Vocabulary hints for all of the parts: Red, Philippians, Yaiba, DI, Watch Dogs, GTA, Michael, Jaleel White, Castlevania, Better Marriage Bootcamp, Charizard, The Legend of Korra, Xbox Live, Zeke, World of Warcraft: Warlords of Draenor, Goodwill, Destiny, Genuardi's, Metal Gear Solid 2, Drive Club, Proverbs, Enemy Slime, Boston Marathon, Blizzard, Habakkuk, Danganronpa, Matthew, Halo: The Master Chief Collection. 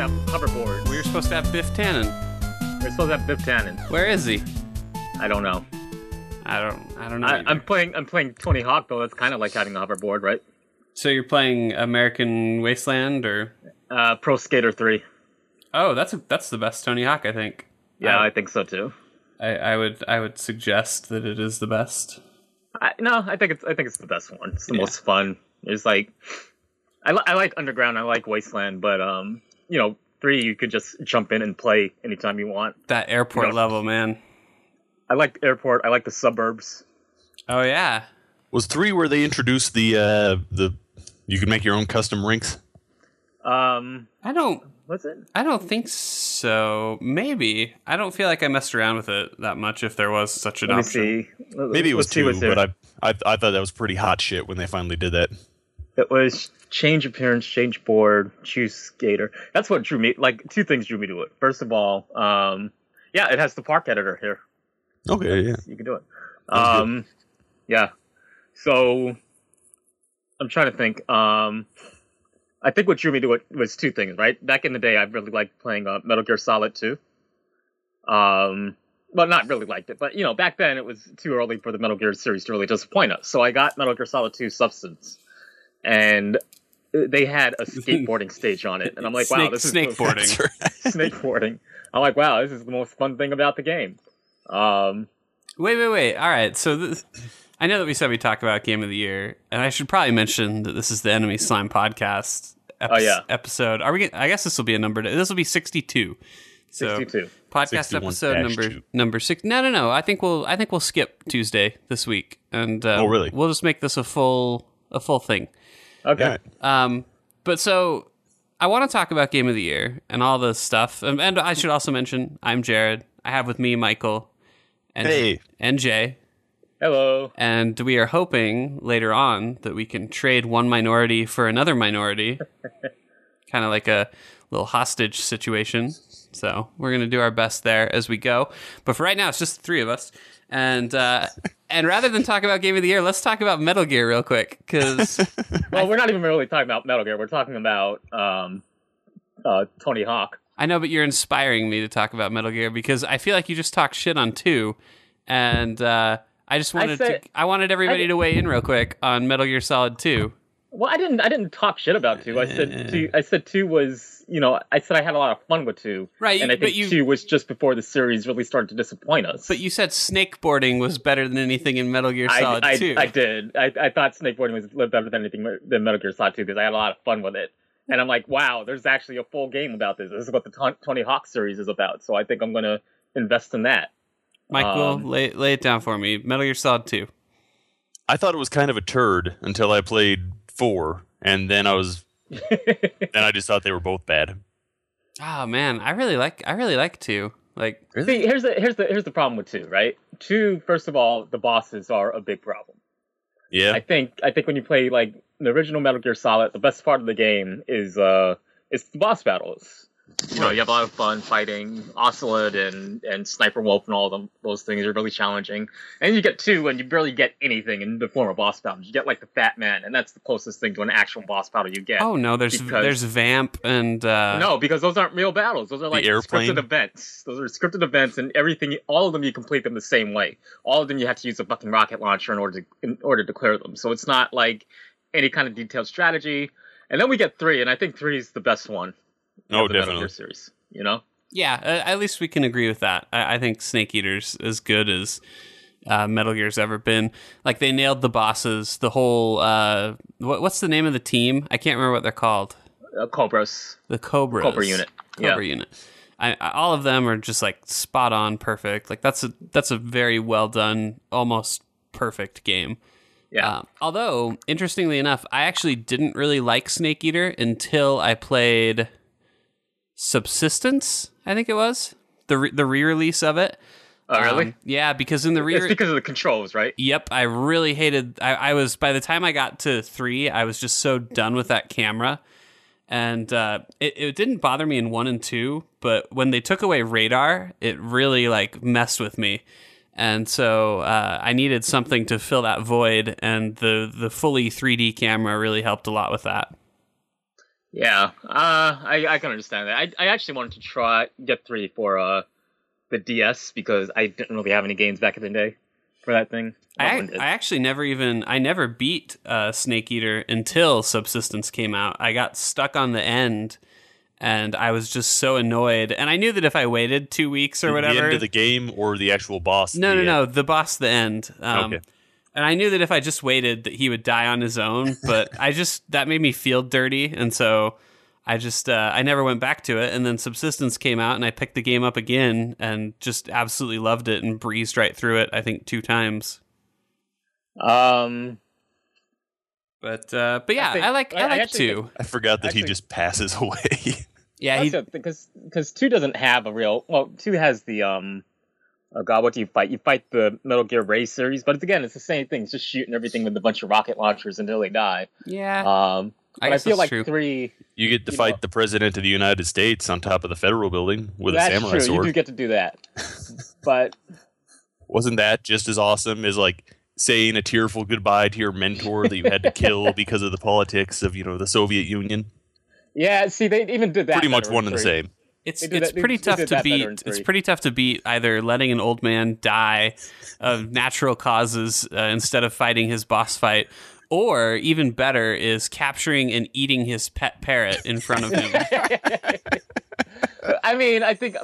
that hoverboard. We were supposed to have Biff Tannen. We're supposed to have Biff Tannen. Where is he? I don't know. I don't know. I'm playing Tony Hawk though. That's kind of like having the hoverboard, right? So you're playing American Wasteland or Pro Skater 3. Oh, that's the best Tony Hawk, I think. Yeah, I think so too. I would suggest that it is the best. I think it's the best one. It's the most fun. It's like I like Underground, I like Wasteland, but you know, 3 you could just jump in and play anytime you want. That airport level, man. I like the airport. I like the suburbs. Oh yeah. Was 3 where they introduced the you could make your own custom rinks? Was it? I don't think so. Maybe. I don't feel like I messed around with it that much if there was such an option. Maybe it was 2, but I thought that was pretty hot shit when they finally did that. It was change appearance, change board, choose skater. That's what drew me, like, two things drew me to it. First of all, it has the park editor here. Okay, yeah. You can do it. Yeah. So, I'm trying to think. I think what drew me to it was two things, right? Back in the day, I really liked playing Metal Gear Solid 2. Well, not really liked it, but, you know, back then it was too early for the Metal Gear series to really disappoint us. So I got Metal Gear Solid 2 Substance, and they had a skateboarding stage on it. And I'm like, wow, this is... Snakeboarding. Snakeboarding. I'm like, wow, this is the most fun thing about the game. Wait. All right, so... I know that we said we talk about Game of the Year, and I should probably mention that this is the Enemy Slime podcast episode. Are we? I guess this will be a number. This will be 62. So 62. Podcast episode number 6. No. I think we'll skip Tuesday this week, and oh really? We'll just make this a full thing. Okay. Yeah. But so I want to talk about Game of the Year and all this stuff, and I should also mention I'm Jared. I have with me Michael, and Jay. Hello. And we are hoping later on that we can trade one minority for another minority. Kind of like a little hostage situation. So we're going to do our best there as we go. But for right now, it's just the three of us. And and rather than talk about Game of the Year, let's talk about Metal Gear real quick. Because well, we're not even really talking about Metal Gear. We're talking about Tony Hawk. I know, but you're inspiring me to talk about Metal Gear because I feel like you just talk shit on 2. And... I wanted everybody to weigh in real quick on Metal Gear Solid 2. Well, I didn't talk shit about 2. I said 2 was, you know, I said I had a lot of fun with 2. Right, and I think 2 was just before the series really started to disappoint us. But you said snakeboarding was better than anything in Metal Gear Solid 2. I did. I thought snakeboarding was better than anything than Metal Gear Solid 2 because I had a lot of fun with it. And I'm like, wow, there's actually a full game about this. This is what the Tony Hawk series is about. So I think I'm going to invest in that. Michael, lay it down for me. Metal Gear Solid 2. I thought it was kind of a turd until I played 4, and then I just thought they were both bad. Oh man, I really like 2. Like, see, here's the problem with 2, right? 2, first of all, the bosses are a big problem. Yeah, I think when you play like the original Metal Gear Solid, the best part of the game is the boss battles. You know, you have a lot of fun fighting Ocelot and Sniper Wolf and all them. Those things are really challenging. And you get 2 and you barely get anything in the form of boss battles. You get like the Fat Man, and that's the closest thing to an actual boss battle you get. Oh no, there's Vamp and no, because those aren't real battles. Those are like scripted events. Those are scripted events, and everything, all of them, you complete them the same way. All of them, you have to use a fucking rocket launcher in order to clear them. So it's not like any kind of detailed strategy. And then we get 3, and I think 3 is the best one. Oh, definitely. Metal Gear series, you know? Yeah, at least we can agree with that. I think Snake Eater's as good as Metal Gear's ever been. Like, they nailed the bosses, the whole... what's the name of the team? I can't remember what they're called. Cobras. The Cobras. Cobra unit. Cobra unit. All of them are just, like, spot on perfect. Like, that's a very well done, almost perfect game. Yeah. Although, interestingly enough, I actually didn't really like Snake Eater until I played... Subsistence, I think it was the re-release of it. Oh, really? Yeah, because in the re-release, it's because of the controls, right? Yep, I really hated. I was, by the time I got to 3, I was just so done with that camera, and it didn't bother me in 1 and 2, but when they took away radar, it really like messed with me, and so I needed something to fill that void, and the fully 3D camera really helped a lot with that. Yeah, I can understand that. I actually wanted to try get 3 for the DS because I didn't really have any games back in the day for that thing. I actually never beat Snake Eater until Subsistence came out. I got stuck on the end, and I was just so annoyed. And I knew that if I waited 2 weeks or whatever, the end of the game or the actual boss. No, the boss, the end. Okay. And I knew that if I just waited that he would die on his own, but that made me feel dirty, and so I just I never went back to it. And then Subsistence came out, and I picked the game up again and just absolutely loved it and breezed right through it, I think 2 times. But yeah, I like 2. I forgot that he just passes away. Yeah, because 2 doesn't have a real... Well, 2 has the... Oh god, what do you fight? You fight the Metal Gear Race series, but it's the same thing. It's just shooting everything with a bunch of rocket launchers until they die. Yeah. I feel like true. 3... You get to fight the President of the United States on top of the Federal Building with a samurai sword. That's true, you do get to do that. But... Wasn't that just as awesome as, saying a tearful goodbye to your mentor that you had to kill because of the politics of, the Soviet Union? Yeah, see, they even did that. Pretty much one and the same. It's pretty tough to beat either letting an old man die of natural causes instead of fighting his boss fight, or even better is capturing and eating his pet parrot in front of him. I mean, I think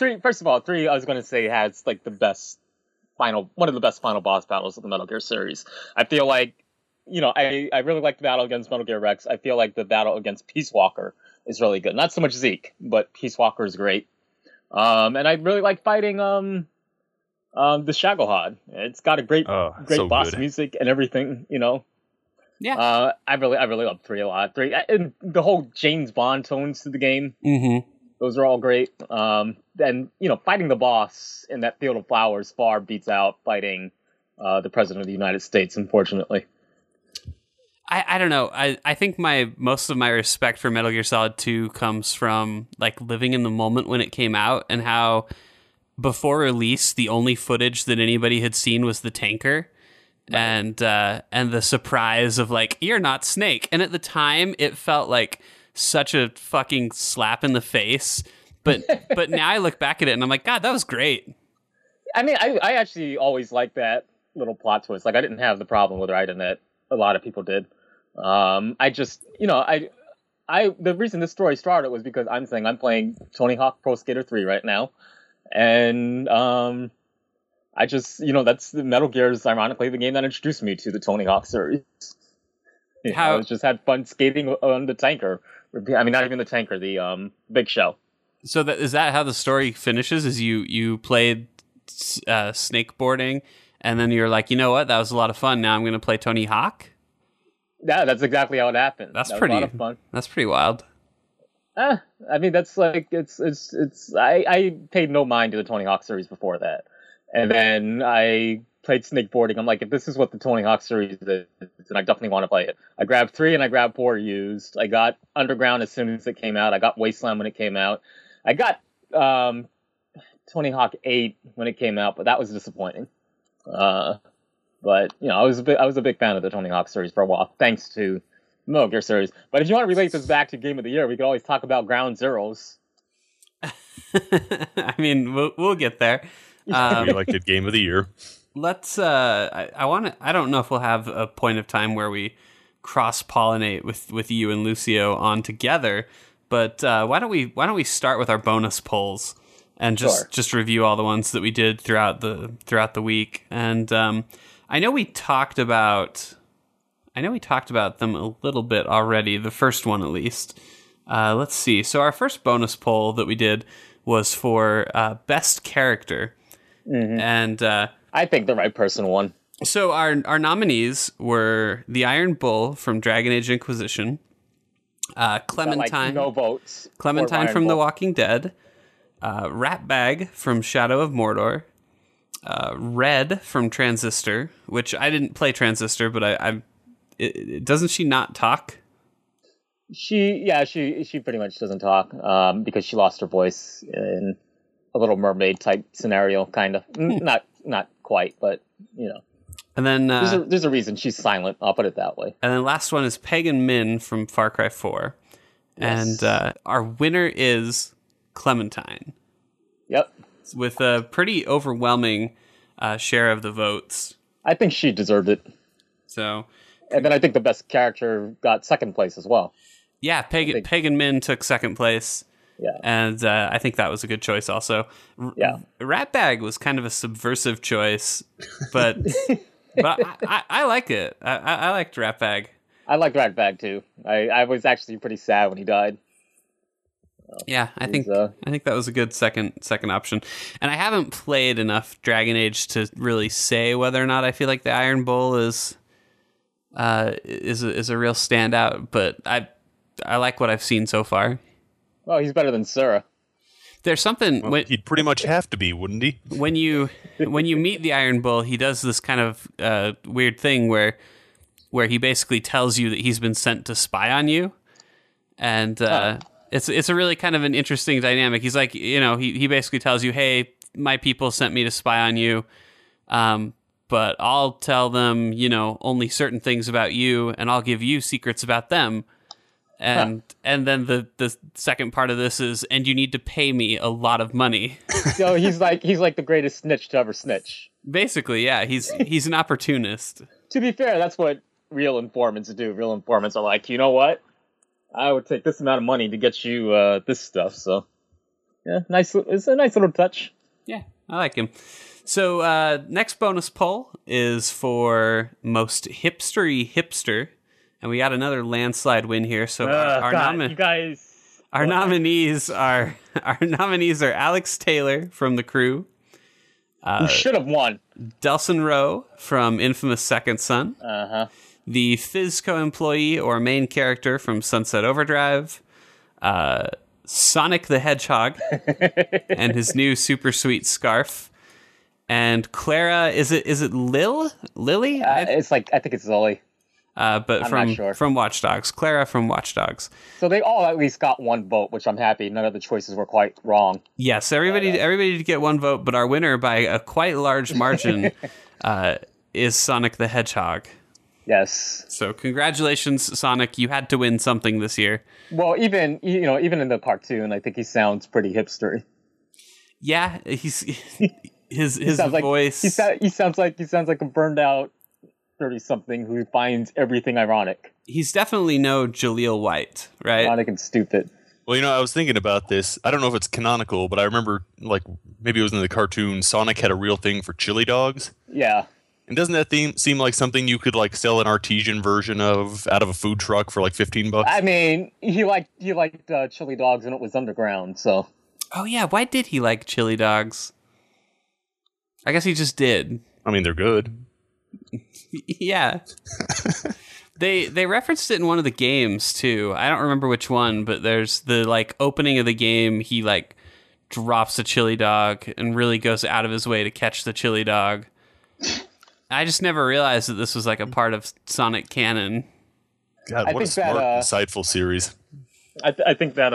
3. First of all, 3 I was going to say has one of the best final boss battles of the Metal Gear series. I feel like I really like the battle against Metal Gear Rex. I feel like the battle against Peace Walker is really good. Not so much Zeke, but Peace Walker is great. And I really like fighting the Shagglehod. It's got a great boss music and everything, Yeah. I really love 3 a lot. 3 and the whole James Bond tones to the game. Mm-hmm. Those are all great. And fighting the boss in that Field of Flowers far beats out fighting the President of the United States, unfortunately. I don't know. I think most of my respect for Metal Gear Solid 2 comes from living in the moment when it came out, and how before release the only footage that anybody had seen was the tanker, right. And the surprise of you're not Snake. And at the time it felt like such a fucking slap in the face, but now I look back at it and I'm like, God, that was great. I mean, I actually always liked that little plot twist. I didn't have the problem with writing it. A lot of people did. The reason this story started was because I'm playing Tony Hawk Pro Skater 3 right now. And that's the Metal Gear is ironically the game that introduced me to the Tony Hawk series. I just had fun skating on the tanker. I mean, not even the tanker, the big shell. So is that how the story finishes? Is you played snakeboarding, and then you're like, you know what? That was a lot of fun. Now I'm going to play Tony Hawk. Yeah, that's exactly how it happened. That was a lot of fun. That's pretty wild. I mean, that's it's. I paid no mind to the Tony Hawk series before that, and then I played snakeboarding. I'm like, if this is what the Tony Hawk series is, then I definitely want to play it. I grabbed 3 and I grabbed 4 used. I got Underground as soon as it came out. I got Wasteland when it came out. I got Tony Hawk 8 when it came out, but that was disappointing. But I was a big fan of the Tony Hawk series for a while, thanks to Metal Gear series. But if you want to relate this back to Game of the Year, we could always talk about Ground Zeroes. I mean, we'll get there. We elected Game of the Year. Let's. I want to. I don't know if we'll have a point of time where we cross-pollinate with you and Lucio on together. But why don't we start with our bonus polls? And just review all the ones that we did throughout the week. And I know we talked about them a little bit already, the first one at least. Let's see. So our first bonus poll that we did was for best character. Mm-hmm. And I think the right person won. So our nominees were the Iron Bull from Dragon Age Inquisition, Clementine, no votes, Clementine from Bull. The Walking Dead. Ratbag from Shadow of Mordor, Red from Transistor, which I didn't play Transistor, but doesn't she not talk? She pretty much doesn't talk because she lost her voice in a Little Mermaid type scenario, kind of. Not quite, but And then there's a reason she's silent. I'll put it that way. And then last one is Pagan Min from Far Cry 4. Yes. And our winner is Clementine. Yep. With a pretty overwhelming share of the votes. I think she deserved it. So, and then I think the best character got second place as well. Yeah, Pagan Min took second place. Yeah. And I think that was a good choice also. Yeah. Ratbag was kind of a subversive choice, but I like it. I liked Ratbag. I liked Ratbag too. I was actually pretty sad when he died. Yeah, I think that was a good second option. And I haven't played enough Dragon Age to really say whether or not I feel like the Iron Bull is a real standout, but I like what I've seen so far. Well, he's better than Sura. There's something. Well, he'd pretty much have to be, wouldn't he? When you meet the Iron Bull, he does this kind of weird thing where he basically tells you that he's been sent to spy on you, and it's a really kind of an interesting dynamic. He's like, you know, he basically tells you, hey, my people sent me to spy on you, but I'll tell them, you know, only certain things about you, and I'll give you secrets about them. And and then the second part of this is, and you need to pay me a lot of money. So he's like the greatest snitch to ever snitch. Basically, yeah, he's an opportunist. To be fair, that's what real informants do. Real informants are like, you know what? I would take this amount of money to get you this stuff. So yeah, nice. It's a nice little touch. Yeah, I like him. So next bonus poll is for most hipstery hipster. And we got another landslide win here. So our nominees are Alex Taylor from The Crew, who should have won, Delson Rowe from Infamous Second Son, the Physco employee or main character from Sunset Overdrive, Sonic the Hedgehog and his new super sweet scarf. And Clara, is it Lily? I think it's Lily. But from Watch Dogs, Clara from Watch Dogs. So they all at least got one vote, which I'm happy. None of the choices were quite wrong. Yes, everybody did get one vote, but our winner by a quite large margin is Sonic the Hedgehog. Yes. So congratulations, Sonic! You had to win something this year. Well, even in the cartoon, I think he sounds pretty hipstery. Yeah, his voice. He sounds like a burned out 30-something who finds everything ironic. He's definitely no Jaleel White, right? Ironic and stupid. Well, you know, I was thinking about this. I don't know if it's canonical, but I remember, like, maybe it was in the cartoon, Sonic had a real thing for chili dogs. Yeah. And doesn't that seem like something you could, like, sell an artesian version of out of a food truck for, like, $15? I mean, he liked chili dogs and it was Underground, so. Oh, yeah. Why did he like chili dogs? I guess he just did. I mean, they're good. Yeah. They referenced it in one of the games too. I don't remember which one, but there's the like opening of the game, he like drops a chili dog and really goes out of his way to catch the chili dog. I just never realized that this was like a part of Sonic canon. God, what a smart, insightful series. I think that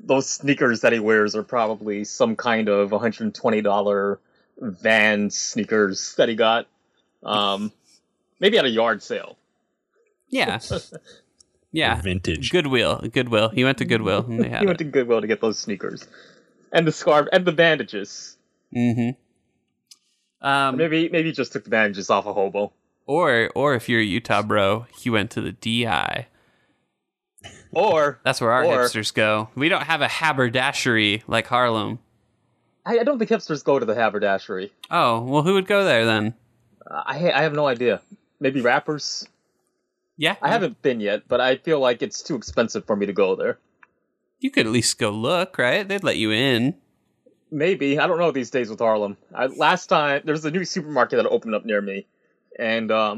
those sneakers that he wears are probably some kind of $120 Van sneakers that he got. Maybe at a yard sale. Yeah. Yeah. Vintage. Goodwill. He went to Goodwill. And they had he went to Goodwill to get those sneakers. And the scarf and the bandages. Mm-hmm. Maybe he just took the bandages off a hobo. Or if you're a Utah bro, he went to the DI. Or that's where our hipsters go. We don't have a haberdashery like Harlem. I don't think hipsters go to the haberdashery. Oh, well, who would go there then? I have no idea. Maybe rappers? Yeah. I haven't been yet, but I feel like it's too expensive for me to go there. You could at least go look, right? They'd let you in. Maybe. I don't know these days with Harlem. Last time, there's a new supermarket that opened up near me. And I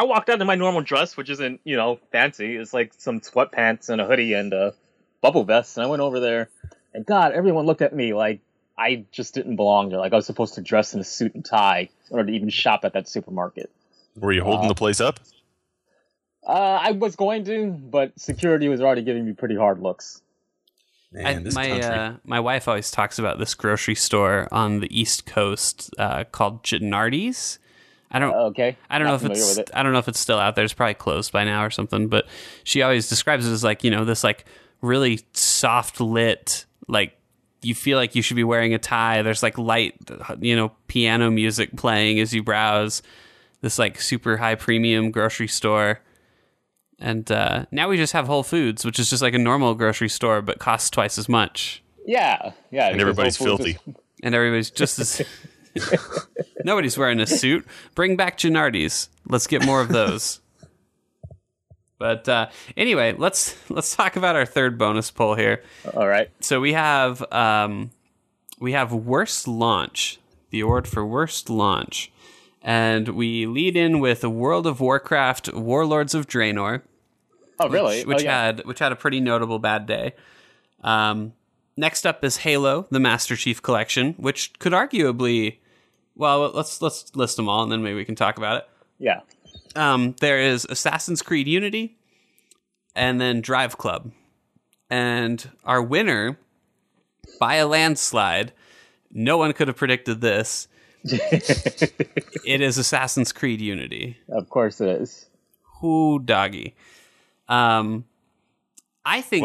walked out in my normal dress, which isn't, you know, fancy. It's like some sweatpants and a hoodie and a bubble vest. And I went over there, and God, everyone looked at me like, I just didn't belong there. Like, I was supposed to dress in a suit and tie in order to even shop at that supermarket. Were you holding the place up? I was going to, but security was already giving me pretty hard looks. Man, my wife always talks about this grocery store on the East Coast called Genuardi's. I I don't know if it's still out there. It's probably closed by now or something. But she always describes it as like, you know, this like really soft lit, like you feel like you should be wearing a tie. There's like light, you know, piano music playing as you browse this like super high premium grocery store. And now we just have Whole Foods, which is just like a normal grocery store, but costs twice as much. Yeah, yeah. And everybody's filthy. And everybody's just as... Nobody's wearing a suit. Bring back Genuardi's. Let's get more of those. But anyway, let's talk about our third bonus poll here. All right. So we have worst launch, the award for worst launch. And we lead in with World of Warcraft Warlords of Draenor. Oh, really? Which had a pretty notable bad day. Next up is Halo: The Master Chief Collection, which could arguably, well, let's list them all and then maybe we can talk about it. Yeah. There is Assassin's Creed Unity and then Drive Club. And our winner by a landslide, no one could have predicted this. It is Assassin's Creed Unity. Of course it is. Whoo doggy. I think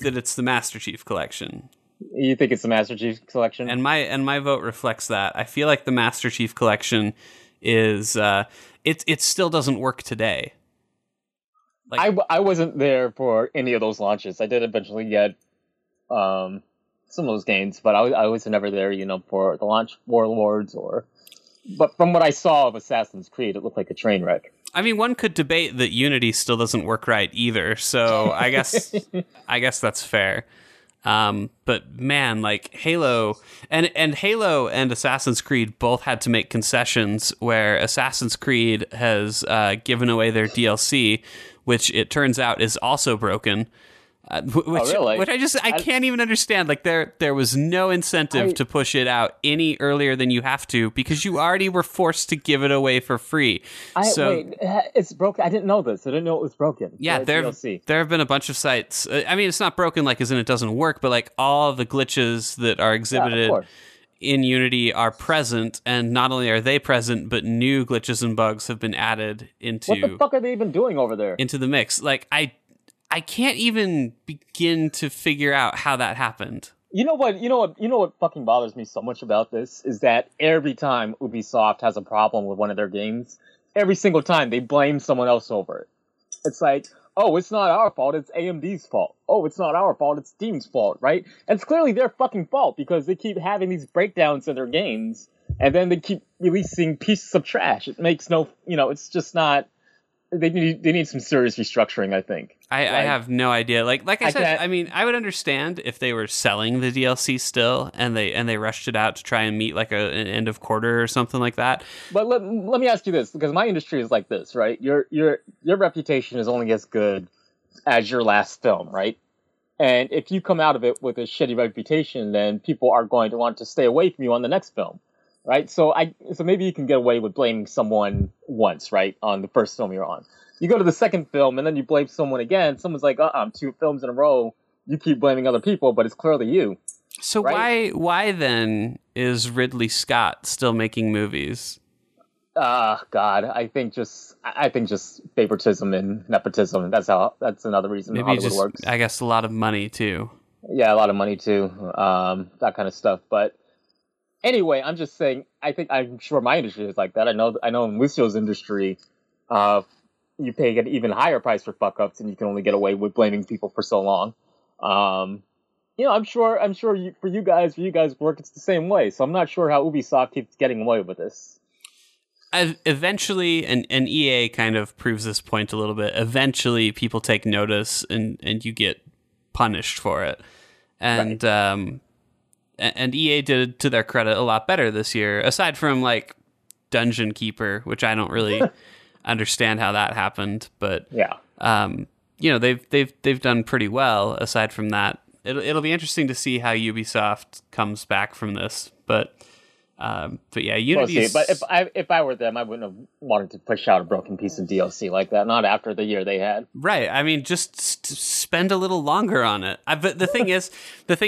that it's the Master Chief Collection. You think it's the Master Chief Collection? And my vote reflects that. I feel like the Master Chief Collection is it still doesn't work today. Like, I wasn't there for any of those launches. I did eventually get some of those games, but I was never there, you know, for the launch Warlords or... But from what I saw of Assassin's Creed, it looked like a train wreck. I mean, one could debate that Unity still doesn't work right either, so I guess that's fair. But man, like Halo... And Halo and Assassin's Creed both had to make concessions where Assassin's Creed has given away their DLC, which it turns out is also broken. Which I can't even understand. Like there was no incentive to push it out any earlier than you have to because you already were forced to give it away for free. Wait, it's broken. I didn't know this. I didn't know it was broken. Yeah, there have been a bunch of sites. I mean, it's not broken like as in it doesn't work, but like all the glitches that are exhibited in Unity are present, and not only are they present, but new glitches and bugs have been added into. What the fuck are they even doing over there? Into the mix, like I can't even begin to figure out how that happened. You know what fucking bothers me so much about this is that every time Ubisoft has a problem with one of their games, every single time they blame someone else over it. It's like, oh, it's not our fault, it's AMD's fault. Oh, it's not our fault, it's Steam's fault, right? And it's clearly their fucking fault because they keep having these breakdowns in their games and then they keep releasing pieces of trash. It makes no, you know, it's just not. They need some serious restructuring, I think. I have no idea. Like I said, I mean, I would understand if they were selling the DLC still and they rushed it out to try and meet like an end of quarter or something like that. But let me ask you this, because my industry is like this, right? Your reputation is only as good as your last film, right? And if you come out of it with a shitty reputation, then people are going to want to stay away from you on the next film. Right, so maybe you can get away with blaming someone once, right, on the first film you're on. You go to the second film, and then you blame someone again. Someone's like, two films in a row, you keep blaming other people, but it's clearly you. So right? why then is Ridley Scott still making movies? God, I think just favoritism and nepotism. That's another reason maybe Hollywood works. I guess a lot of money too. Yeah, a lot of money too. That kind of stuff, but. Anyway, I'm just saying. I'm sure my industry is like that. I know. In Lucio's industry, you pay an even higher price for fuck ups, and you can only get away with blaming people for so long. You know, I'm sure for you guys work, it's the same way. So I'm not sure how Ubisoft keeps getting away with this. Eventually, and EA kind of proves this point a little bit. Eventually, people take notice, and you get punished for it, and. Right. And EA did, to their credit, a lot better this year, aside from, like, Dungeon Keeper, which I don't really understand how that happened. But, yeah. You know, they've done pretty well, aside from that. It'll be interesting to see how Ubisoft comes back from this. But But yeah, Unity. We'll see. But if I were them, I wouldn't have wanted to push out a broken piece of DLC like that. Not after the year they had. Right. I mean, just spend a little longer on it. But the thing is, that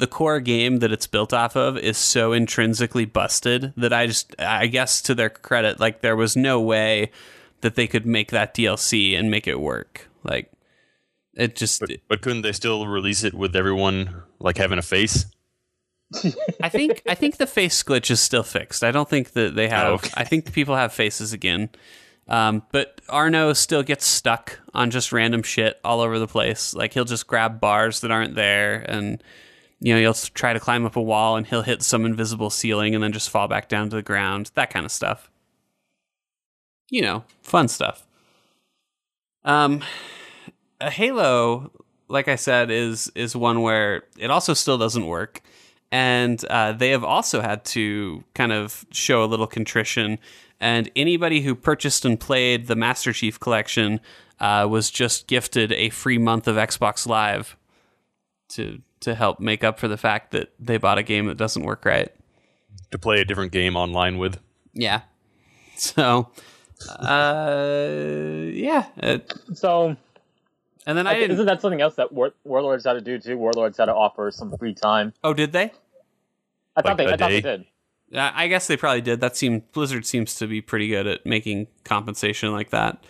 the core game that it's built off of is so intrinsically busted that I guess to their credit, like there was no way that they could make that DLC and make it work. Like it just. But couldn't they still release it with everyone like having a face? I think the face glitch is still fixed. I don't think that they have. Oh, okay. I think people have faces again. But Arno still gets stuck on just random shit all over the place. Like he'll just grab bars that aren't there, and you know he'll try to climb up a wall, and he'll hit some invisible ceiling, and then just fall back down to the ground. That kind of stuff. You know, fun stuff. A Halo, like I said, is one where it also still doesn't work. And they have also had to kind of show a little contrition. And anybody who purchased and played the Master Chief Collection was just gifted a free month of Xbox Live to help make up for the fact that they bought a game that doesn't work right. To play a different game online with. Yeah. So, yeah. So... And then isn't that something else that Warlords had to do too? Warlords had to offer some free time. Oh, did they? I thought they did. I guess they probably did. Blizzard seems to be pretty good at making compensation like that.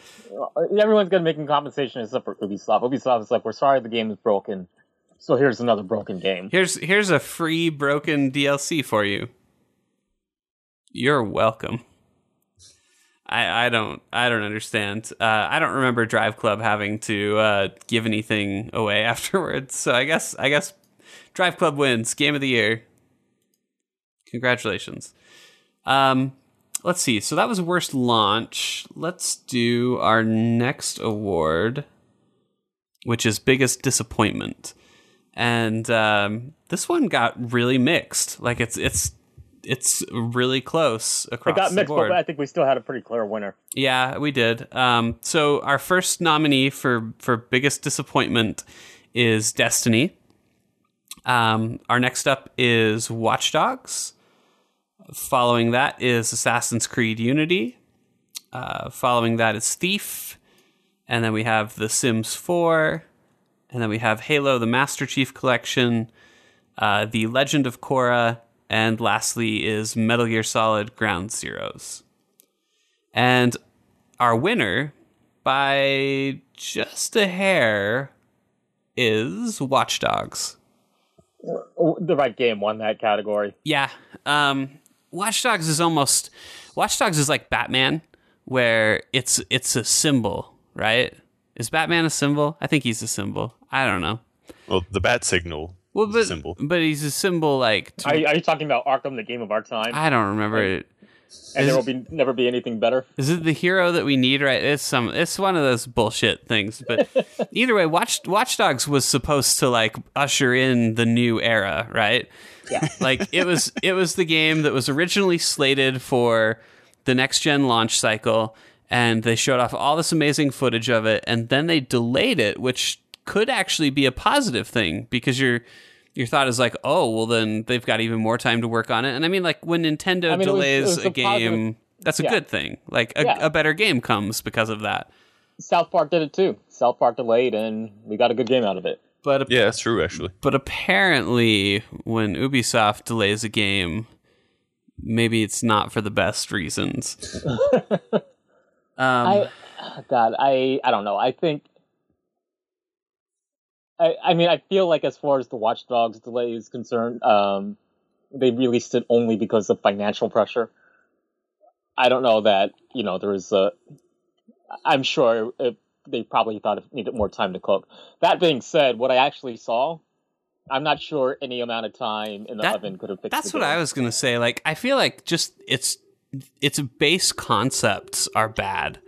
Everyone's good at making compensation except for Ubisoft. Ubisoft is like, we're sorry the game is broken, so here's another broken game. Here's a free broken DLC for you. You're welcome. I don't understand. I don't remember Drive Club having to give anything away afterwards. So I guess Drive Club wins Game of the Year. Congratulations. Let's see. So that was worst launch. Let's do our next award, which is biggest disappointment. And this one got really mixed. Like it's really close across the board. It got mixed, but I think we still had a pretty clear winner. Yeah, we did. So our first nominee for biggest disappointment is Destiny. Our next up is Watch Dogs. Following that is Assassin's Creed Unity. Following that is Thief. And then we have The Sims 4. And then we have Halo: The Master Chief Collection, The Legend of Korra, and lastly is Metal Gear Solid Ground Zeroes. And our winner, by just a hair, is Watch Dogs. The right game won that category. Yeah. Watch Dogs is like Batman, where it's a symbol, right? Is Batman a symbol? I think he's a symbol. I don't know. Well, the bat signal... Well, but he's a symbol like... Are you talking about Arkham, the game of our time? I don't remember it. And there will never be anything better. Is it the hero that we need? Right? It's one of those bullshit things. But either way, Watch Dogs was supposed to like usher in the new era, right? Yeah. Like it was the game that was originally slated for the next gen launch cycle, and they showed off all this amazing footage of it, and then they delayed it, which could actually be a positive thing, because your thought is like, oh, well, then they've got even more time to work on it. And I mean, like, when Nintendo delays it was a game, positive, that's a good thing. Like, a better game comes because of that. South Park did it, too. South Park delayed, and we got a good game out of it. But yeah, that's true, actually. But apparently, when Ubisoft delays a game, maybe it's not for the best reasons. I don't know. I think... I feel like as far as the Watch Dogs delay is concerned, they released it only because of financial pressure. I don't know that, there was a... I'm sure they probably thought it needed more time to cook. That being said, what I actually saw, I'm not sure any amount of time in the oven could have fixed it. That's what I was going to say. Like, I feel like just its base concepts are bad.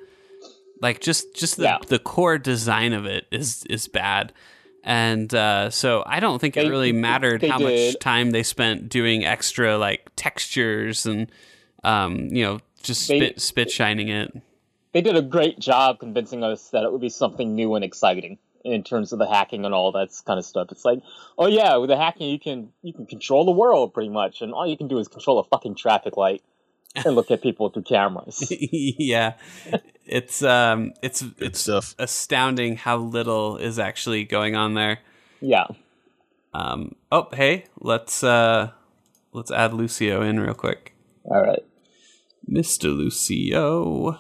Like, just the core design of it is bad. And so I don't think it really mattered how much time they spent doing extra like textures and just spit shining it. They did a great job convincing us that it would be something new and exciting, in terms of the hacking and all that kind of stuff. It's like, oh yeah, with the hacking you can control the world pretty much, and all you can do is control a fucking traffic light and look at people through cameras. Yeah, it's astounding how little is actually going on there. Yeah. Oh, hey, let's add Lucio in real quick. All right, Mr. Lucio.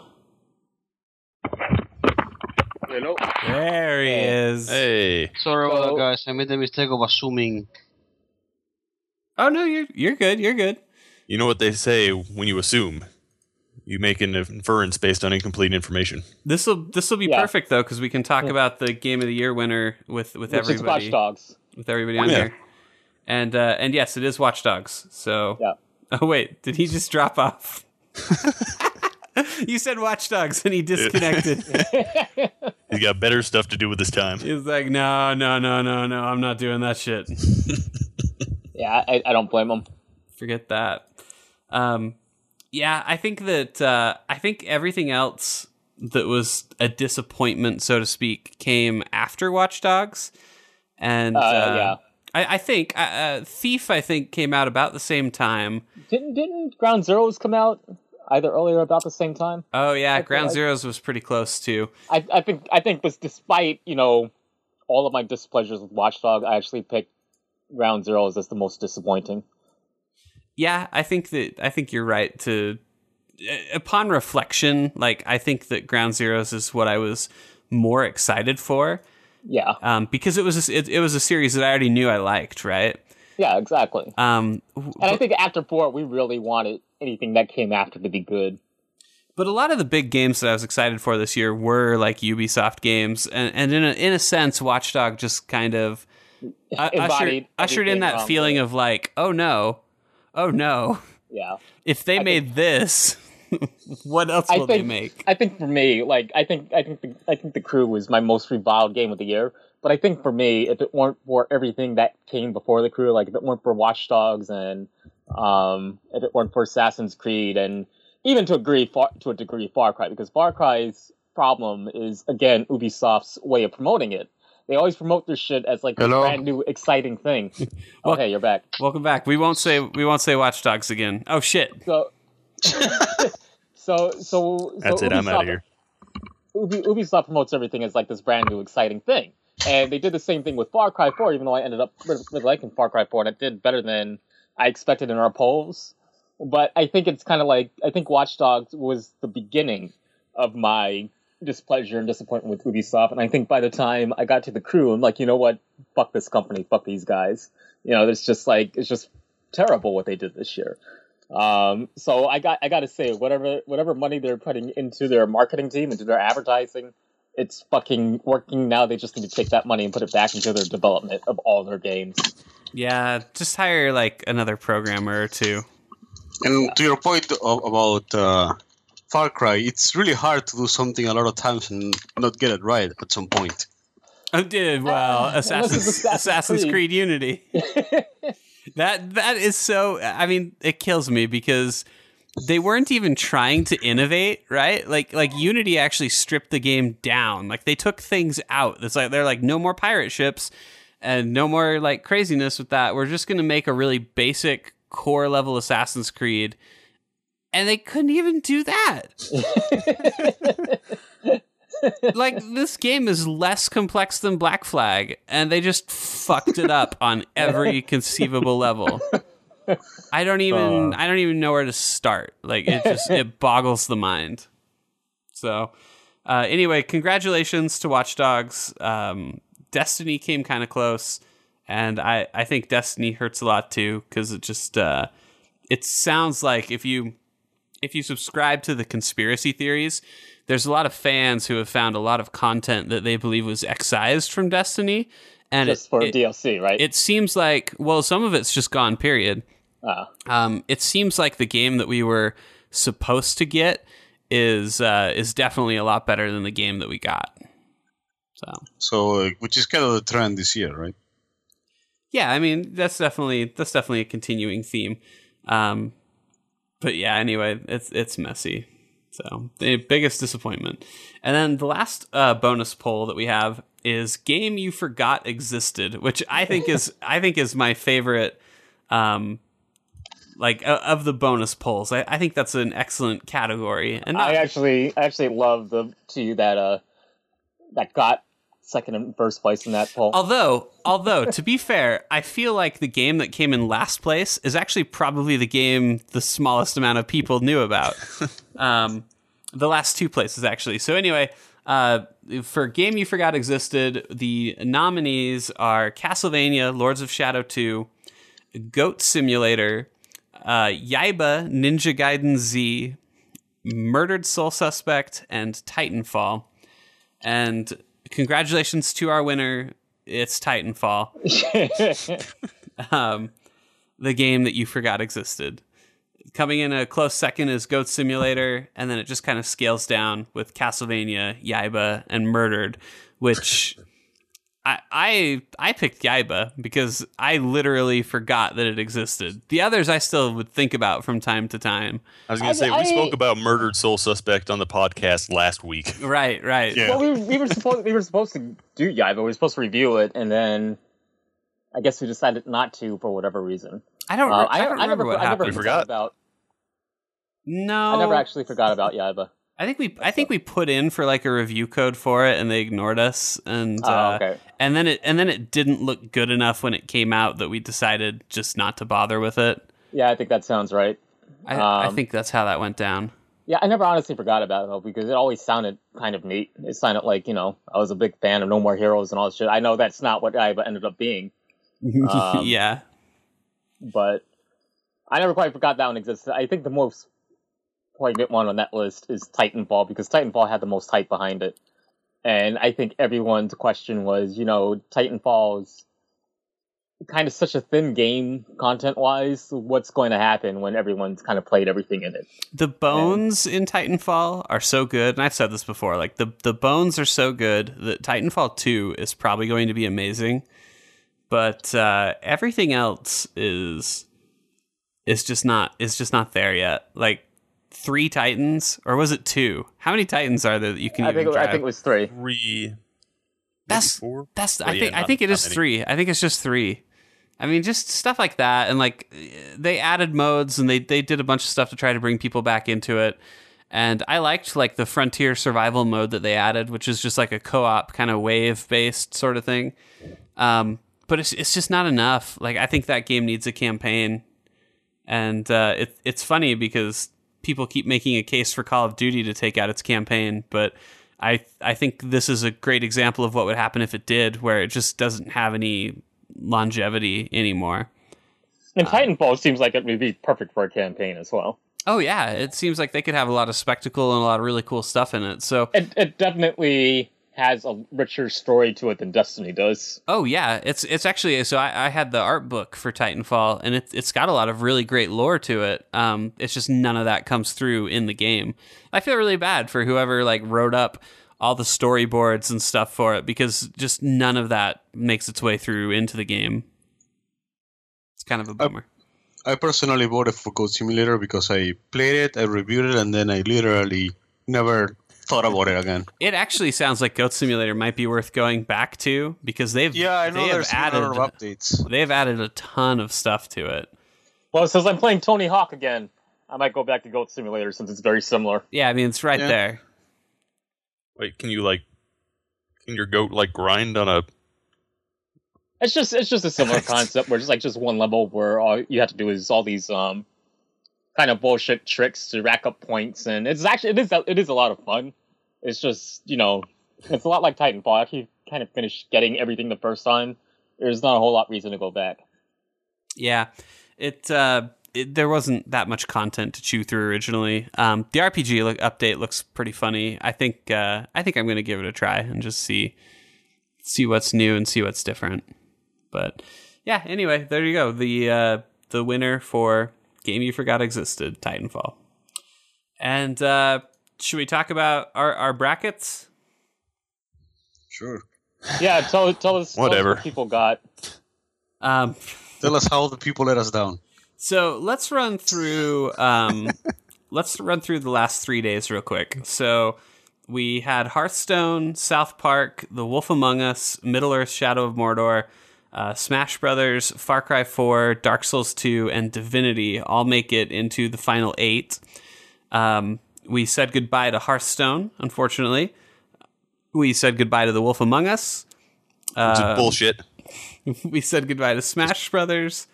Hello. There he is. Hey. Sorry about that, guys. I made the mistake of assuming. Oh no, you're good. You're good. You know what they say when you assume. You make an inference based on incomplete information. This will be perfect though, because we can talk about the Game of the Year winner with everybody. It's Watch Dogs. With everybody on there. And yes, it is Watch Dogs. So. Yeah. Oh wait, did he just drop off? You said Watch Dogs and he disconnected. He's got better stuff to do with his time. He's like, no, I'm not doing that shit. Yeah, I don't blame him. Forget that. Yeah, I think that everything else that was a disappointment, so to speak, came after Watch Dogs, and I think Thief, I think, came out about the same time. Didn't Ground Zeroes come out either earlier or about the same time? Oh yeah, Ground Zeroes was pretty close too. I think was, despite all of my displeasures with Watch Dogs, I actually picked Ground Zeroes as the most disappointing. Yeah, I think you're right to, upon reflection, like, I think that Ground Zeroes is what I was more excited for. Yeah. Because it was a series that I already knew I liked, right? Yeah, exactly. And I think after 4, we really wanted anything that came after to be good. But a lot of the big games that I was excited for this year were like Ubisoft games, and in a sense, Watch Dogs just kind of ushered in that feeling of like, oh no. Yeah. If they made this, what else will they make? I think for me, like, I think The Crew was my most reviled game of the year. But I think for me, if it weren't for everything that came before The Crew, like if it weren't for Watch Dogs and if it weren't for Assassin's Creed, and even to a degree Far Cry, because Far Cry's problem is, again, Ubisoft's way of promoting it. They always promote their shit as like a brand new exciting thing. Well, okay, you're back. Welcome back. We won't say Watch Dogs again. Oh shit. So that's it. Ubisoft, I'm out of here. Ubisoft promotes everything as like this brand new exciting thing, and they did the same thing with Far Cry 4. Even though I ended up really liking Far Cry 4, and it did better than I expected in our polls, but I think it's kind of like, I think Watch Dogs was the beginning of my displeasure and disappointment with Ubisoft, and I think by the time I got to The Crew, I'm like, you know what? Fuck this company. Fuck these guys. It's just terrible what they did this year. So I got to say, whatever money they're putting into their marketing team, into their advertising, it's fucking working now. They just need to take that money and put it back into their development of all their games. Yeah, just hire like another programmer or two. And to your point about Far Cry, it's really hard to do something a lot of times and not get it right at some point. I did. Well, Assassin's Creed Unity. that is so. I mean, it kills me because they weren't even trying to innovate, right? Like Unity actually stripped the game down. Like they took things out. It's like they're like, no more pirate ships and no more like craziness with that. We're just going to make a really basic core level Assassin's Creed. And they couldn't even do that. Like, this game is less complex than Black Flag, and they just fucked it up on every conceivable level. I don't even know where to start. Like, it boggles the mind. So, anyway, congratulations to Watch Dogs. Destiny came kind of close, and I think Destiny hurts a lot too, because it just it sounds like if you subscribe to the conspiracy theories, there's a lot of fans who have found a lot of content that they believe was excised from Destiny. And just for DLC, right? It seems like, well, some of it's just gone, period. It seems like the game that we were supposed to get is definitely a lot better than the game that we got. So, which is kind of the trend this year, right? Yeah, I mean, that's definitely a continuing theme. But yeah, anyway, it's messy. So the biggest disappointment. And then the last bonus poll that we have is game you forgot existed, which I think is my favorite. Of the bonus polls, I think that's an excellent category. And I actually love the two that that got second and first place in that poll. Although to be fair, I feel like the game that came in last place is actually probably the game the smallest amount of people knew about. The last two places, actually. So anyway, for game you forgot existed, the nominees are Castlevania: Lords of Shadow 2, Goat Simulator, Yaiba Ninja Gaiden Z, Murdered Soul Suspect, and Titanfall. And congratulations to our winner. It's Titanfall. The game that you forgot existed. Coming in a close second is Goat Simulator, and then it just kind of scales down with Castlevania, Yaiba, and Murdered, which... I picked Yaiba because I literally forgot that it existed. The others I still would think about from time to time. I was going to say, we spoke about Murdered Soul Suspect on the podcast last week. Right. Yeah. Well, we were supposed to do Yaiba. We were supposed to review it, and then I guess we decided not to for whatever reason. I don't remember what happened. I never actually forgot about Yaiba. I think we put in for like a review code for it, and they ignored us, and okay. and then it didn't look good enough when it came out that we decided just not to bother with it. Yeah, I think that sounds right. I think that's how that went down. Yeah, I never honestly forgot about it though, because it always sounded kind of neat. It sounded like, I was a big fan of No More Heroes and all this shit. I know that's not what I ended up being. Yeah, but I never quite forgot that one existed. I think the most poignant one on that list is Titanfall, because Titanfall had the most hype behind it, and I think everyone's question was, Titanfall's kind of such a thin game content wise, what's going to happen when everyone's kind of played everything in it. The bones in Titanfall are so good, and I've said this before, like the bones are so good that Titanfall 2 is probably going to be amazing, but everything else is just not there yet. Like 3 Titans, or was it 2? How many Titans are there that you can drive? I think it was 3. 3. That's 4. I think it is 3. I think it's just 3. I mean, just stuff like that, and like they added modes, and they did a bunch of stuff to try to bring people back into it. And I liked like the Frontier Survival mode that they added, which is just like a co-op kind of wave-based sort of thing. But it's just not enough. Like I think that game needs a campaign. And it's funny because people keep making a case for Call of Duty to take out its campaign, but I think this is a great example of what would happen if it did, where it just doesn't have any longevity anymore. And Titanfall seems like it would be perfect for a campaign as well. Oh yeah, it seems like they could have a lot of spectacle and a lot of really cool stuff in it. So it definitely has a richer story to it than Destiny does. Oh yeah, it's actually, so I had the art book for Titanfall, and it's got a lot of really great lore to it. It's just none of that comes through in the game. I feel really bad for whoever like wrote up all the storyboards and stuff for it, because just none of that makes its way through into the game. It's kind of a bummer. I personally voted for Goat Simulator because I played it, I reviewed it, and then I literally never thought about it again. It actually sounds like Goat Simulator might be worth going back to, because they've added a ton of stuff to it. Well, since I'm playing Tony Hawk again, I might go back to Goat Simulator since it's very similar. Yeah, I mean, it's right there. Wait, can your goat grind on a? It's just a similar concept where it's just one level where all you have to do is all these kind of bullshit tricks to rack up points, and it is a lot of fun. It's just, it's a lot like Titanfall. After you kind of finish getting everything the first time, there's not a whole lot reason to go back. Yeah, there wasn't that much content to chew through originally. The RPG update looks pretty funny. I think I'm gonna give it a try and just see what's new and see what's different. But yeah, anyway, there you go. The winner for game you forgot existed, Titanfall. And should we talk about our brackets? Sure. Yeah, tell us what people got. Tell us how the people let us down. So let's run through let's run through the last 3 days real quick. So we had Hearthstone, South Park, The Wolf Among Us, Middle-earth Shadow of Mordor, Smash Brothers, Far Cry 4, Dark Souls 2, and Divinity all make it into the final 8. We said goodbye to Hearthstone, unfortunately. We said goodbye to The Wolf Among Us. Which is bullshit. We said goodbye to Smash Brothers.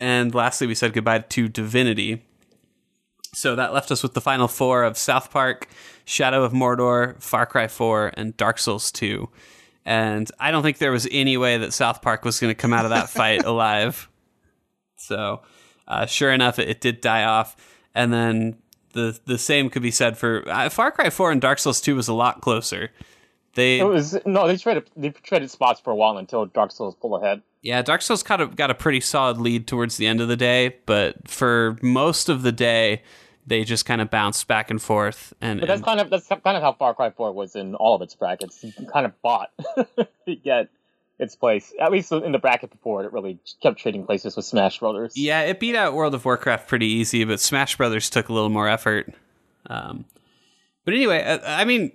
And lastly, we said goodbye to Divinity. So that left us with the final 4 of South Park, Shadow of Mordor, Far Cry 4, and Dark Souls 2. And I don't think there was any way that South Park was going to come out of that fight alive. So, sure enough, it did die off. And then the same could be said for Far Cry 4 and Dark Souls 2 was a lot closer. They traded spots for a while until Dark Souls pulled ahead. Yeah, Dark Souls got a pretty solid lead towards the end of the day, but for most of the day, they just kind of bounced back and forth. But that's kind of how Far Cry 4 was in all of its brackets. You kind of fought to get its place, at least in the bracket before it really kept trading places with Smash Brothers. Yeah, it beat out World of Warcraft pretty easy, but Smash Brothers took a little more effort. But anyway, I mean,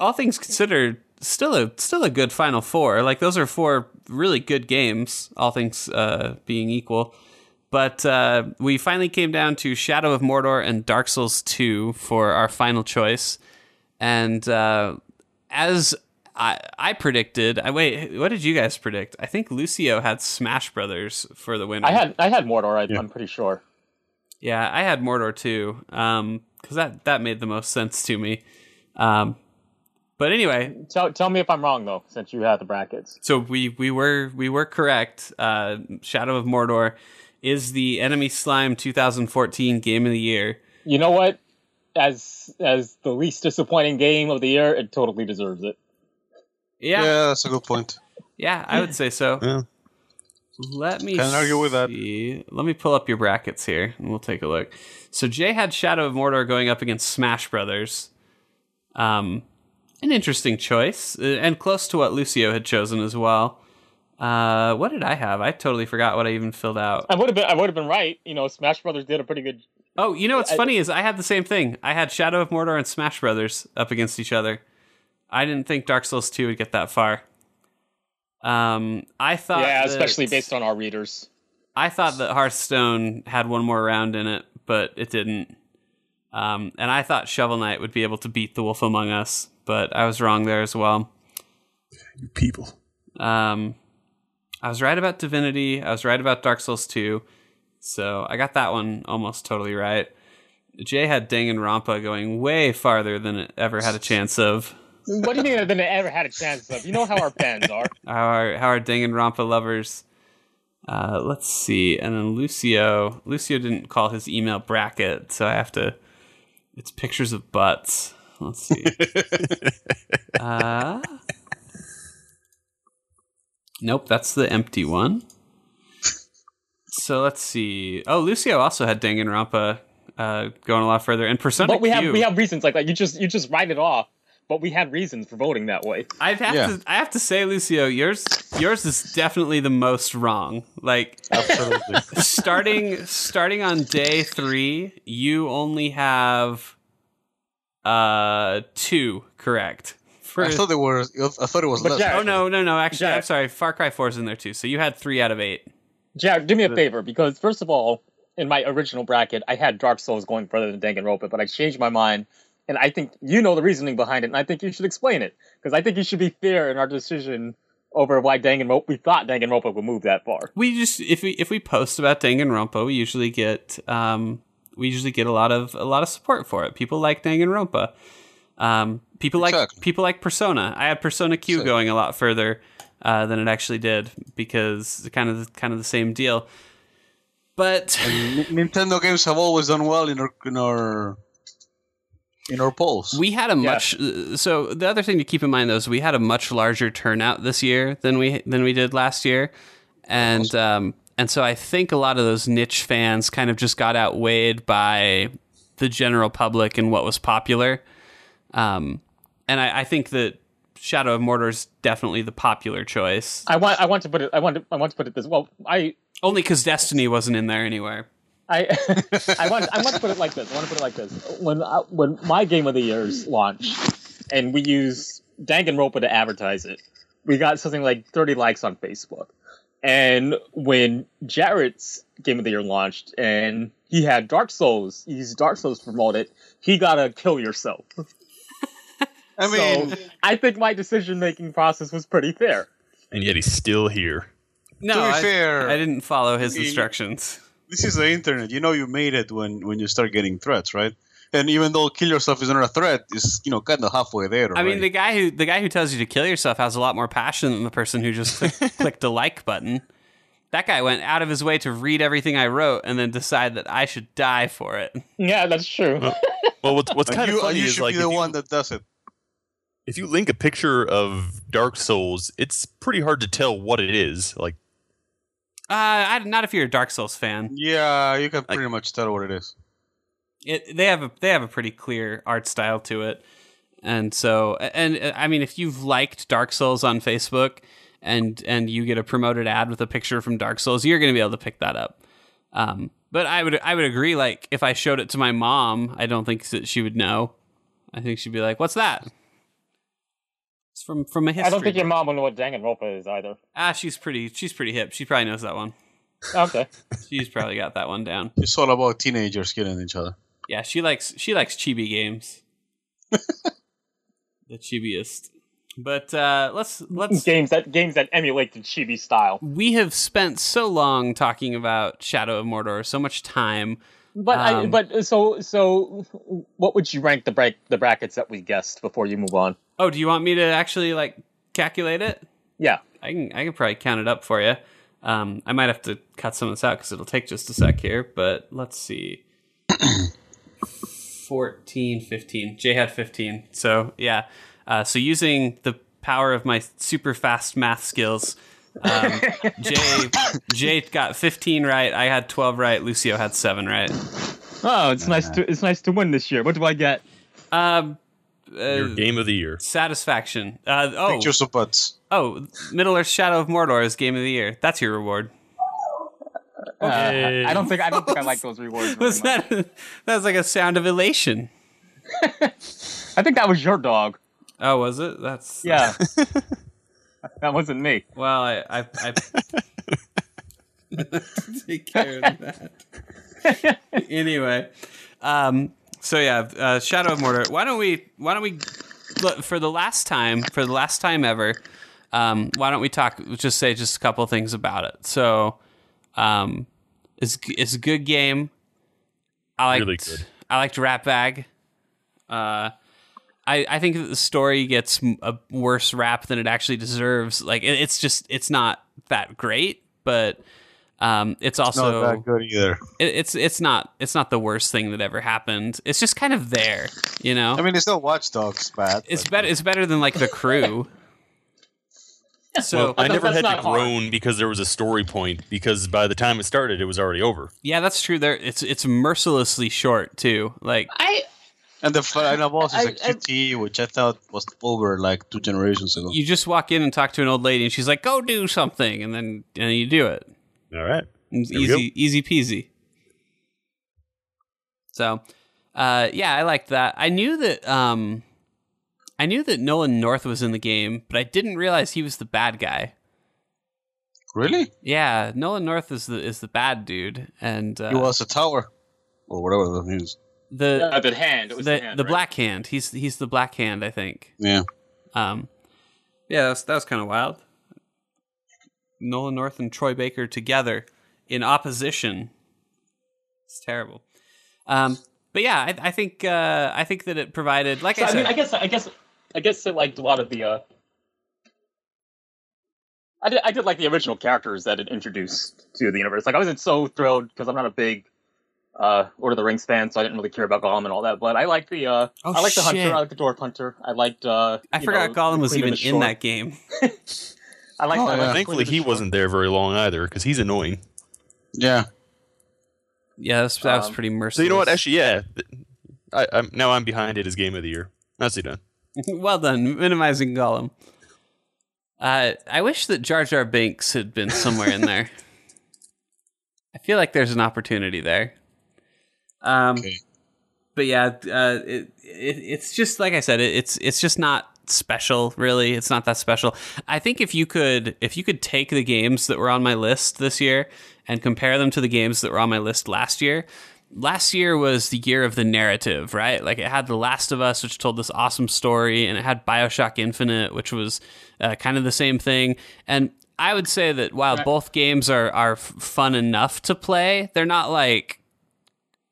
all things considered, still a good Final Four. Like, those are 4 really good games, all things being equal. But we finally came down to Shadow of Mordor and Dark Souls 2 for our final choice. And as I predicted... Wait, what did you guys predict? I think Lucio had Smash Brothers for the winner. I had Mordor, I'm pretty sure. Yeah, I had Mordor too, because that made the most sense to me. But anyway, tell me if I'm wrong though, since you have the brackets. So we were correct. Shadow of Mordor is the Enemy Slime 2014 Game of the Year. You know what? As the least disappointing game of the year, it totally deserves it. Yeah, that's a good point. Yeah, I would say so. Yeah. Let me can't argue with that. Let me pull up your brackets here, and we'll take a look. So Jay had Shadow of Mordor going up against Smash Brothers. An interesting choice, and close to what Lucio had chosen as well. What did I have? I totally forgot what I even filled out. I would have been right. You know, Smash Brothers did a pretty good... Oh, you know what's funny is I had the same thing. I had Shadow of Mordor and Smash Brothers up against each other. I didn't think Dark Souls 2 would get that far. I thought... Yeah, especially based on our readers. I thought that Hearthstone had one more round in it, but it didn't. And I thought Shovel Knight would be able to beat The Wolf Among Us, but I was wrong there as well. You people. I was right about Divinity. I was right about Dark Souls 2. So I got that one almost totally right. Jay had Danganronpa going way farther than it ever had a chance of. What do you mean than it ever had a chance of? You know how our fans are. How our Danganronpa lovers. Let's see. And then Lucio. Lucio didn't call his email bracket, so I have to... It's pictures of butts. Let's see. Nope, that's the empty one. So let's see. Oh, Lucio also had Danganronpa going a lot further, and Persona Q. But we have reasons like that. You just write it off. But we had reasons for voting that way. I have to say, Lucio, yours is definitely the most wrong. Like, absolutely. starting on day 3, you only have 2 correct. I thought it was less. Jared, no. Actually, Jared, I'm sorry. Far Cry 4 is in there too. So you had 3 out of 8. Jared, do me a favor, because first of all, in my original bracket, I had Dark Souls going further than Danganronpa, but I changed my mind. And I think you know the reasoning behind it, and I think you should explain it. Because I think you should be fair in our decision over why we thought Danganronpa would move that far. We just if we post about Danganronpa, we usually get a lot of support for it. People like Danganronpa. People like Persona. I had Persona Q going a lot further than it actually did, because kind of the same deal. But Nintendo games have always done well in our polls. We had a much... Yeah. So the other thing to keep in mind, though, is we had a much larger turnout this year than we did last year. And so I think a lot of those niche fans kind of just got outweighed by the general public and what was popular. And I think that Shadow of Mordor is definitely the popular choice. I want to put it this way. Only because Destiny wasn't in there anywhere. I want to put it like this. When my Game of the Year's launched, and we use Danganronpa to advertise it, we got something like 30 likes on Facebook. And when Jared's Game of the Year launched, and he had Dark Souls, he used Dark Souls to promote it, he got a kill yourself. I mean, so I think my decision-making process was pretty fair. And yet he's still here. No, to be fair, I didn't follow his instructions. This is the internet. You know you made it when you start getting threats, right? And even though kill yourself is not a threat, it's, you know, kind of halfway there already. I mean, the guy who tells you to kill yourself has a lot more passion than the person who just clicked the like button. That guy went out of his way to read everything I wrote and then decide that I should die for it. Yeah, that's true. Well, what's kind of funny is, like, you should be the one that does it. If you link a picture of Dark Souls, it's pretty hard to tell what it is, like. Not if you're a Dark Souls fan. Yeah, you can pretty much tell what it is. They have a pretty clear art style to it, and I mean, if you've liked Dark Souls on Facebook and you get a promoted ad with a picture from Dark Souls, you're going to be able to pick that up. But I would agree. Like, if I showed it to my mom, I don't think that she would know. I think she'd be like, "What's that?" It's from a history. I don't think your mom will know what Danganronpa is either. She's pretty hip. She probably knows that one. Okay, she's probably got that one down. It's all about teenagers killing each other. Yeah, she likes chibi games. The chibiest. But let's games that emulate the chibi style. We have spent so long talking about Shadow of Mordor, so much time. But so what would you rank the brackets that we guessed before you move on? Oh, do you want me to actually like calculate it? Yeah, I can probably count it up for you. I might have to cut some of this out because it'll take just a sec here. But let's see. 14, 15. Jay had 15. So, yeah. So using the power of my super fast math skills, Jay got 15 right. I had 12 right. Lucio had 7 right. Oh, it's nice to win this year. What do I get? Your Game of the Year. Satisfaction. Pictures of butts. Oh, Middle-Earth Shadow of Mordor is Game of the Year. That's your reward. Okay. I don't think I like those rewards. That was like a sound of elation. I think that was your dog. Oh, was it? That's yeah. That wasn't me. Well, I take care of that. Anyway, so yeah, Shadow of Mordor. Why don't we look for the last time ever? Why don't we talk? Just a couple things about it. So. It's a good game. I liked Ratbag. I think that the story gets a worse rap than it actually deserves. Like it's not that great, but it's also not that good either. It's not the worst thing that ever happened. It's just kind of there, you know. I mean, it's still Watch Dogs bad. It's better than like The Crew. So well, I never had to groan because there was a story point, because by the time it started, it was already over. Yeah, that's true. It's mercilessly short too. Like the final boss is a QT, which I thought was over like 2 generations ago. You just walk in and talk to an old lady, and she's like, "Go do something," and then you do it. All right, easy peasy. So, yeah, I liked that. I knew that Nolan North was in the game, but I didn't realize he was the bad guy. Really? Yeah, Nolan North is the bad dude, and he was a tower, or whatever that means. The hand. It was the hand, the right? Black hand. He's the black hand, I think. Yeah. Yeah, that was kind of wild. Nolan North and Troy Baker together in opposition. It's terrible. But yeah, I think that it provided, like, so, I said. Mean, I guess it liked a lot of the. I did like the original characters that it introduced to the universe. Like, I wasn't so thrilled because I'm not a big Lord of the Rings fan, so I didn't really care about Gollum and all that. But I liked the. I liked the hunter. I liked the dwarf hunter. I liked. I forgot Gollum was even in that game. I liked. Yeah. Thankfully, he wasn't there very long either, because he's annoying. Yeah. Yeah, that was pretty merciless. So you know what? Actually, yeah. I'm behind it as Game of the Year. Nicely done. Well done, minimizing Gollum. I wish that Jar Jar Binks had been somewhere in there. I feel like there's an opportunity there. Okay. But yeah, it's just like I said. It's just not special, really. It's not that special. I think if you could take the games that were on my list this year and compare them to the games that were on my list last year. Last year was the year of the narrative, right? Like, it had The Last of Us, which told this awesome story, and it had Bioshock Infinite, which was kind of the same thing. And I would say that while both games are fun enough to play, they're not like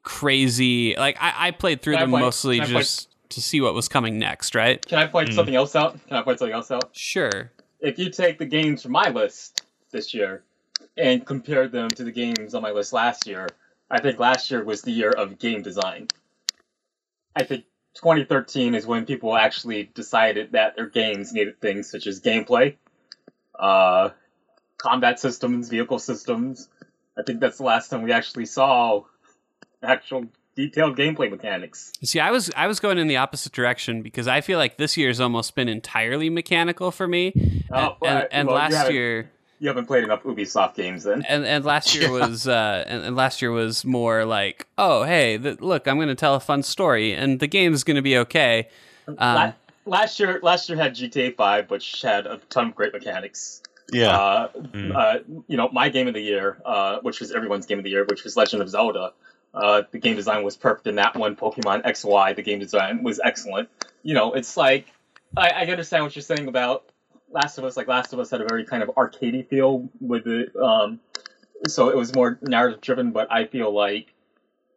crazy. Like, I played through them mostly just to see what was coming next, right? Can I point something else out? Sure. If you take the games from my list this year and compare them to the games on my list last year, I think last year was the year of game design. I think 2013 is when people actually decided that their games needed things such as gameplay, combat systems, vehicle systems. I think that's the last time we actually saw actual detailed gameplay mechanics. See, I was going in the opposite direction because I feel like this year's almost been entirely mechanical for me. You haven't played enough Ubisoft games then. And last year was and last year was more like, oh hey, look, I'm going to tell a fun story, and the game is going to be okay. Last year had GTA 5, which had a ton of great mechanics. Yeah. You know, my game of the year, which was everyone's game of the year, which was Legend of Zelda. The game design was perfect in that one. Pokemon XY, the game design was excellent. You know, it's like I understand what you're saying about Last of Us. Like, Last of Us had a very kind of arcadey feel with it, so it was more narrative-driven, but I feel like,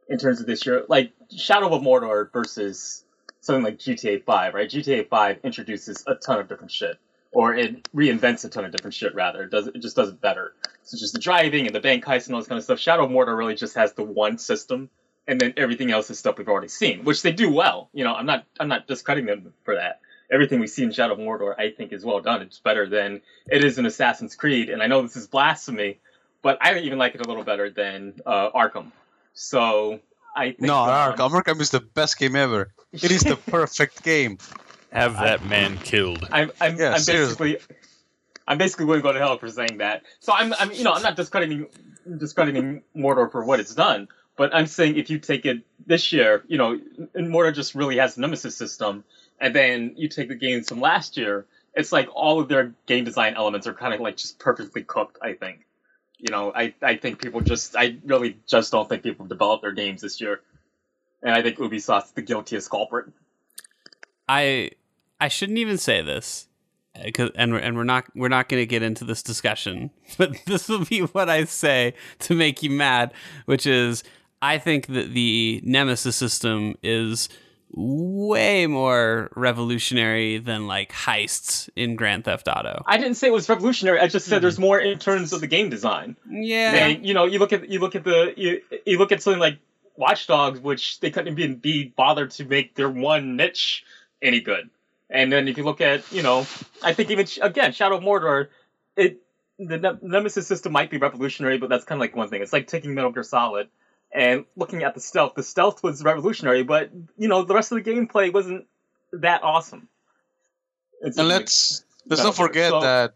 in terms of this year, like, Shadow of Mordor versus something like GTA 5, right? GTA 5 introduces a ton of different shit, or it reinvents a ton of different shit, rather. It just does it better. So just the driving and the bank heist and all this kind of stuff. Shadow of Mordor really just has the one system, and then everything else is stuff we've already seen, which they do well. You know, I'm not discrediting them for that. Everything we see in Shadow of Mordor, I think, is well done. It's better than it is in Assassin's Creed. And I know this is blasphemy, but I even like it a little better than Arkham. So I think... No, Arkham is the best game ever. It is the perfect game. Have that man killed. I'm basically going to go to hell for saying that. So I'm not discrediting Mordor for what it's done. But I'm saying if you take it this year, you know, Mordor just really has a nemesis system. And then you take the games from last year, it's like all of their game design elements are kind of like just perfectly cooked, I think. You know, I think people just... I really just don't think people develop their games this year. And I think Ubisoft's the guiltiest culprit. I shouldn't even say this. And we're not going to get into this discussion. But this will be what I say to make you mad, which is I think that the Nemesis system is... way more revolutionary than like heists in Grand Theft Auto. I didn't say it was revolutionary. I just said there's more in terms of the game design. Yeah. And, you know, you look at something like Watch Dogs, which they couldn't even be bothered to make their one niche any good. And then if you look at, you know, I think even again Shadow of Mordor, the Nemesis system might be revolutionary, but that's kind of like one thing. It's like taking Metal Gear Solid and looking at the stealth was revolutionary, but, you know, the rest of the gameplay wasn't that awesome. And let's not forget that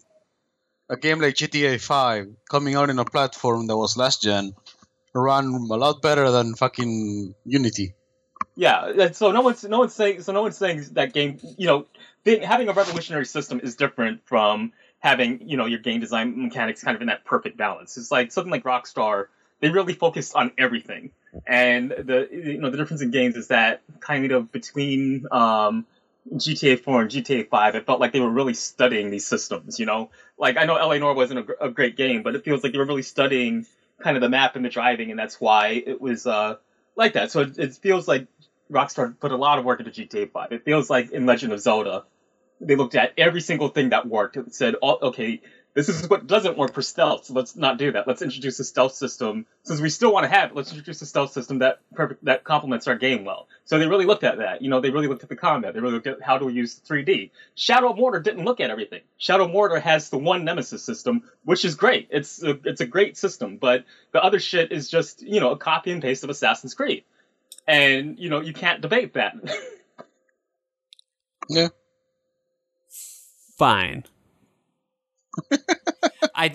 a game like GTA 5, coming out in a platform that was last gen, ran a lot better than fucking Unity. Yeah, so no one's saying that game, you know, having a revolutionary system is different from having, you know, your game design mechanics kind of in that perfect balance. It's like something like Rockstar. They really focused on everything, and the difference in games is that kind of between GTA 4 and GTA 5, it felt like they were really studying these systems. You know, like I know LA Noire wasn't a great game, but it feels like they were really studying kind of the map and the driving, and that's why it was like that. So it feels like Rockstar put a lot of work into GTA 5. It feels like in Legend of Zelda, they looked at every single thing that worked and said, oh, "Okay." This is what doesn't work for stealth, so let's not do that. Let's introduce a stealth system. Since we still want to have it, let's introduce a stealth system that complements our game well. So they really looked at that. You know, they really looked at the combat. They really looked at how do we use the 3D. Shadow of Mordor didn't look at everything. Shadow of Mordor has the one nemesis system, which is great. It's a great system, but the other shit is just, you know, a copy and paste of Assassin's Creed. And, you know, you can't debate that. Yeah. Fine. I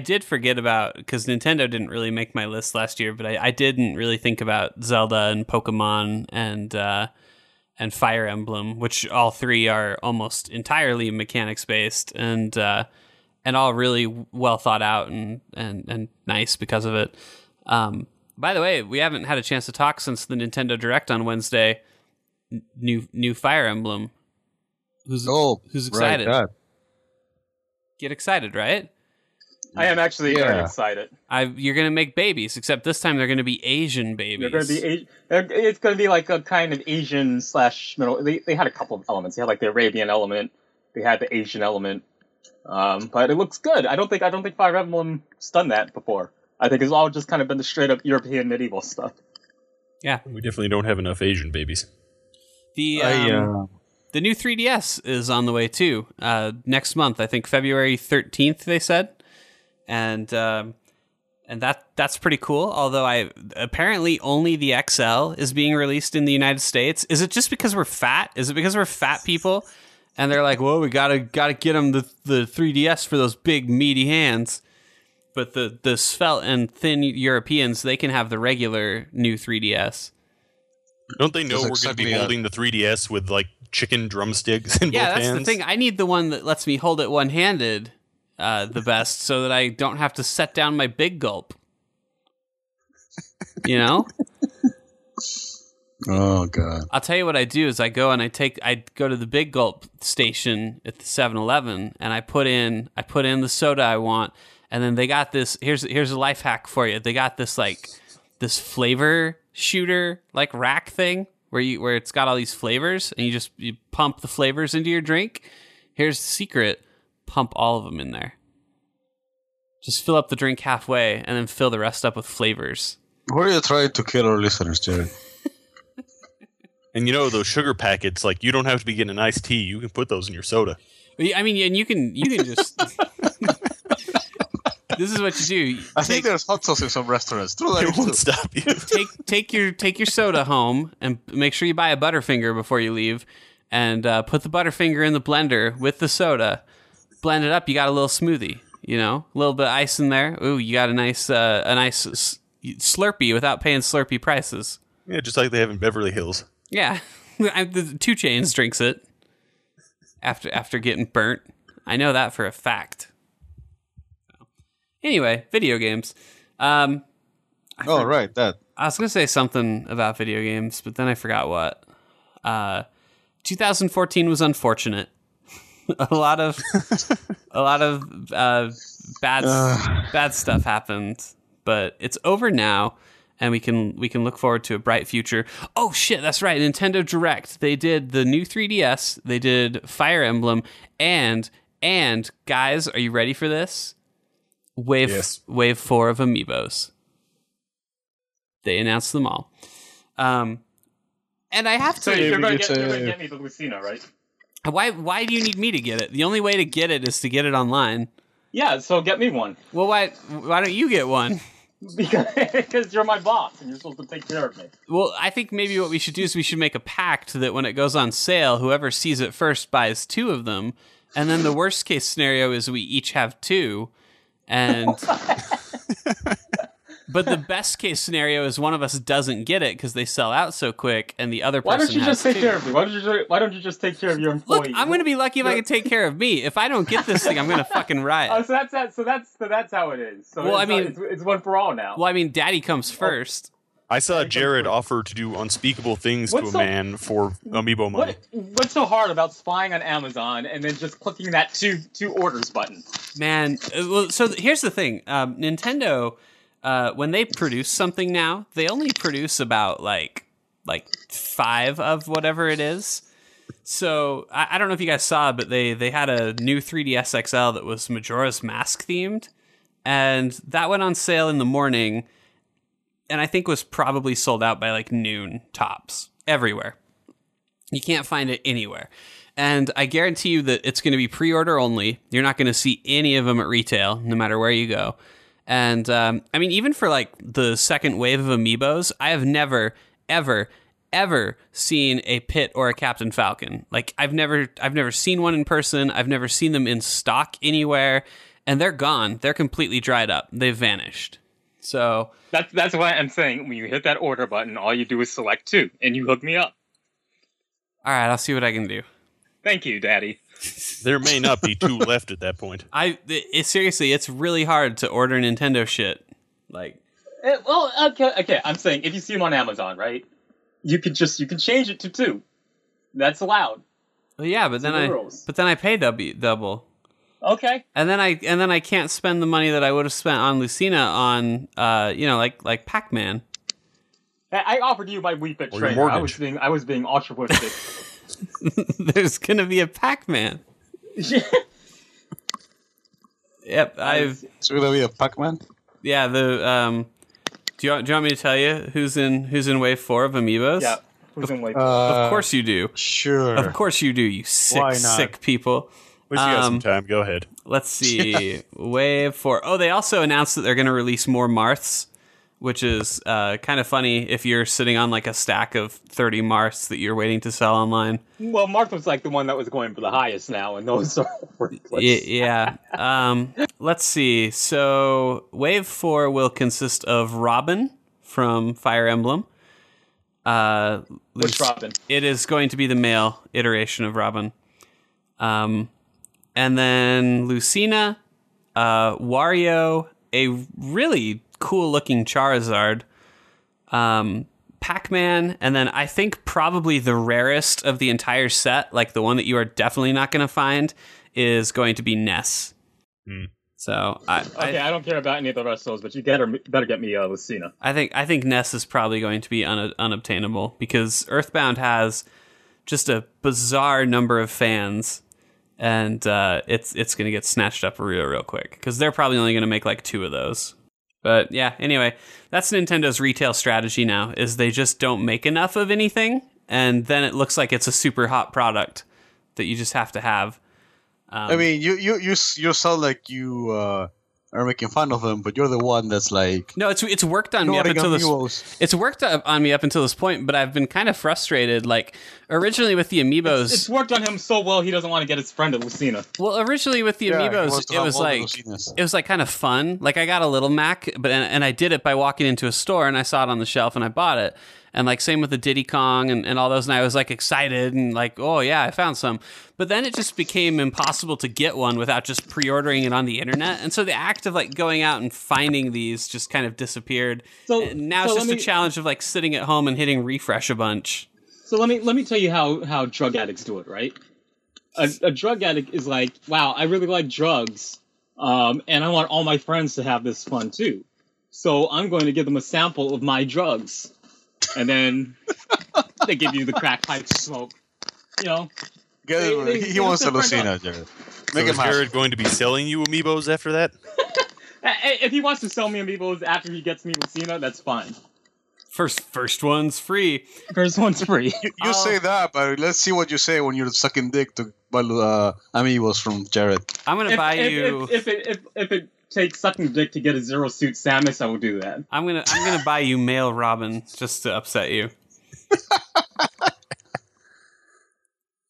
did forget about, because Nintendo didn't really make my list last year, but I didn't really think about Zelda and Pokemon and Fire Emblem, which all three are almost entirely mechanics based and all really well thought out and nice because of it. By the way, we haven't had a chance to talk since the Nintendo Direct on Wednesday. New Fire Emblem. Who's excited? Right, get excited, right? I am actually very excited. You're going to make babies, except this time they're going to be Asian babies. It's going to be like a kind of Asian / Middle. They had a couple of elements. They had like the Arabian element. They had the Asian element. But it looks good. I don't think Fire Emblem done that before. I think it's all just kind of been the straight up European medieval stuff. Yeah, we definitely don't have enough Asian babies. The new 3DS is on the way too. Next month, I think February 13th, they said, and that's pretty cool. Although apparently only the XL is being released in the United States. Is it just because we're fat? Is it because we're fat people? And they're like, well, we gotta get them the 3DS for those big meaty hands. But the svelte and thin Europeans, they can have the regular new 3DS. Don't they know we're going to be holding the 3DS with, like, chicken drumsticks in both hands? Yeah, that's the thing. I need the one that lets me hold it one-handed the best so that I don't have to set down my big gulp. You know? Oh, God. I'll tell you what I do is I go and I go to the big gulp station at the 7-Eleven, and I put in the soda I want, and then they got this... Here's a life hack for you. They got this, like, this flavor... shooter like rack thing where it's got all these flavors and you pump the flavors into your drink. Here's the secret: pump all of them in there. Just fill up the drink halfway and then fill the rest up with flavors. Why are you trying to kill our listeners, Jared? And you know those sugar packets, like, you don't have to be getting an iced tea. You can put those in your soda. I mean, and you can just. This is what you do. I think there's hot sauce in some restaurants. It won't stop you. Take your soda home and make sure you buy a Butterfinger before you leave, and put the Butterfinger in the blender with the soda. Blend it up. You got a little smoothie. You know, a little bit of ice in there. Ooh, you got a nice Slurpee without paying Slurpee prices. Yeah, just like they have in Beverly Hills. Yeah, 2 Chainz drinks it after getting burnt. I know that for a fact. Anyway, video games. Right, that. I was going to say something about video games, but then I forgot what. 2014 was unfortunate. a lot of bad stuff happened, but it's over now, and we can look forward to a bright future. Oh shit, that's right. Nintendo Direct. They did the new 3DS. They did Fire Emblem, and guys, are you ready for this? Wave 4 of Amiibos. They announced them all. And I have to... So you're going to get me the Lucina, right? Why do you need me to get it? The only way to get it is to get it online. Yeah, so get me one. Well, why don't you get one? Because you're my boss and you're supposed to take care of me. Well, I think maybe what we should do is we should make a pact that when it goes on sale, whoever sees it first buys 2 of them. And then the worst case scenario is we each have 2... And but the best case scenario is one of us doesn't get it because they sell out so quick, and the other person. Why don't you just take care of your employee? Look, I'm going to be lucky if I can take care of me. If I don't get this thing, I'm going to fucking riot. Oh, so that's how it is. So well, it's one for all now. Well, I mean, Daddy comes first. I saw Jared offer to do unspeakable things to a man for Amiibo money. What's so hard about spying on Amazon and then just clicking that two orders button? Man, well, so here's the thing. Nintendo, when they produce something now, they only produce about like 5 of whatever it is. So I don't know if you guys saw, but they had a new 3DS XL that was Majora's Mask themed, and that went on sale in the morning. And I think was probably sold out by like noon tops everywhere. You can't find it anywhere. And I guarantee you that it's going to be pre-order only. You're not going to see any of them at retail, no matter where you go. And I mean, even for like the second wave of Amiibos, I have never, ever, ever seen a Pit or a Captain Falcon. Like I've never seen one in person. I've never seen them in stock anywhere. and they're gone. They're completely dried up. They've vanished. So that's why I'm saying when you hit that order button, all you do is select two, and you hook me up. All right, I'll see what I can do. Thank you, Daddy. There may not be two left at that point. Seriously, it's really hard to order Nintendo shit. Like, okay. I'm saying if you see them on Amazon, right? You can change it to two. That's allowed. Well, yeah, but then I pay double. Okay. And then I can't spend the money that I would have spent on Lucina on like Pac-Man. I offered you my Wii Fit trainer. I was being altruistic. There's gonna be a Pac-Man. Yeah. Yep. So there'll be a Pac-Man? Yeah. Do you want me to tell you who's in Wave 4 of Amiibos? Yeah. Who's in Wave 4? Of course you do. Sure. Of course you do. You sick people. We still got some time. Go ahead. Let's see. Wave 4. Oh, they also announced that they're going to release more Marths, which is kind of funny if you're sitting on like a stack of 30 Marths that you're waiting to sell online. Well, Marth was like the one that was going for the highest now, and those are worthless. Yeah. Let's see. So Wave 4 will consist of Robin from Fire Emblem. Which Robin? It is going to be the male iteration of Robin. And then Lucina, Wario, a really cool-looking Charizard, Pac-Man, and then I think probably the rarest of the entire set, like the one that you are definitely not going to find, is going to be Ness. Mm. So I don't care about any of the rest of those, but you better get me Lucina. I think Ness is probably going to be unobtainable because Earthbound has just a bizarre number of fans. And it's going to get snatched up real quick because they're probably only going to make like two of those. But yeah, anyway, that's Nintendo's retail strategy now is they just don't make enough of anything. And then it looks like it's a super hot product that you just have to have. I mean, you sound like you are making fun of them, but you're the one that's like... No, it's worked on me up until this... It's worked on me up until this point, but I've been kind of frustrated. Like, originally with the Amiibos... It's worked on him so well, he doesn't want to get his friend at Lucina. Well, originally with the Amiibos, it was kind of fun. Like, I got a little Mac, but I did it by walking into a store, and I saw it on the shelf, and I bought it. And, like, same with the Diddy Kong and all those, and I was, like, excited and, like, oh, yeah, I found some. But then it just became impossible to get one without just pre-ordering it on the internet. And so the act of, like, going out and finding these just kind of disappeared. So it's just a challenge of, like, sitting at home and hitting refresh a bunch. So let me tell you how drug addicts do it, right? A drug addict is like, wow, I really like drugs, and I want all my friends to have this fun, too. So I'm going to give them a sample of my drugs. And then they give you the crack pipe smoke. You know? He wants a Lucina, Jared. Is Jared going to be selling you Amiibos after that? If he wants to sell me Amiibos after he gets me Lucina, that's fine. First one's free. First one's free. You say that, but let's see what you say when you're sucking dick to Amiibos from Jared. I'm going to buy you... If it take sucking dick to get a zero suit Samus, I will do that. I'm gonna buy you male Robin just to upset you.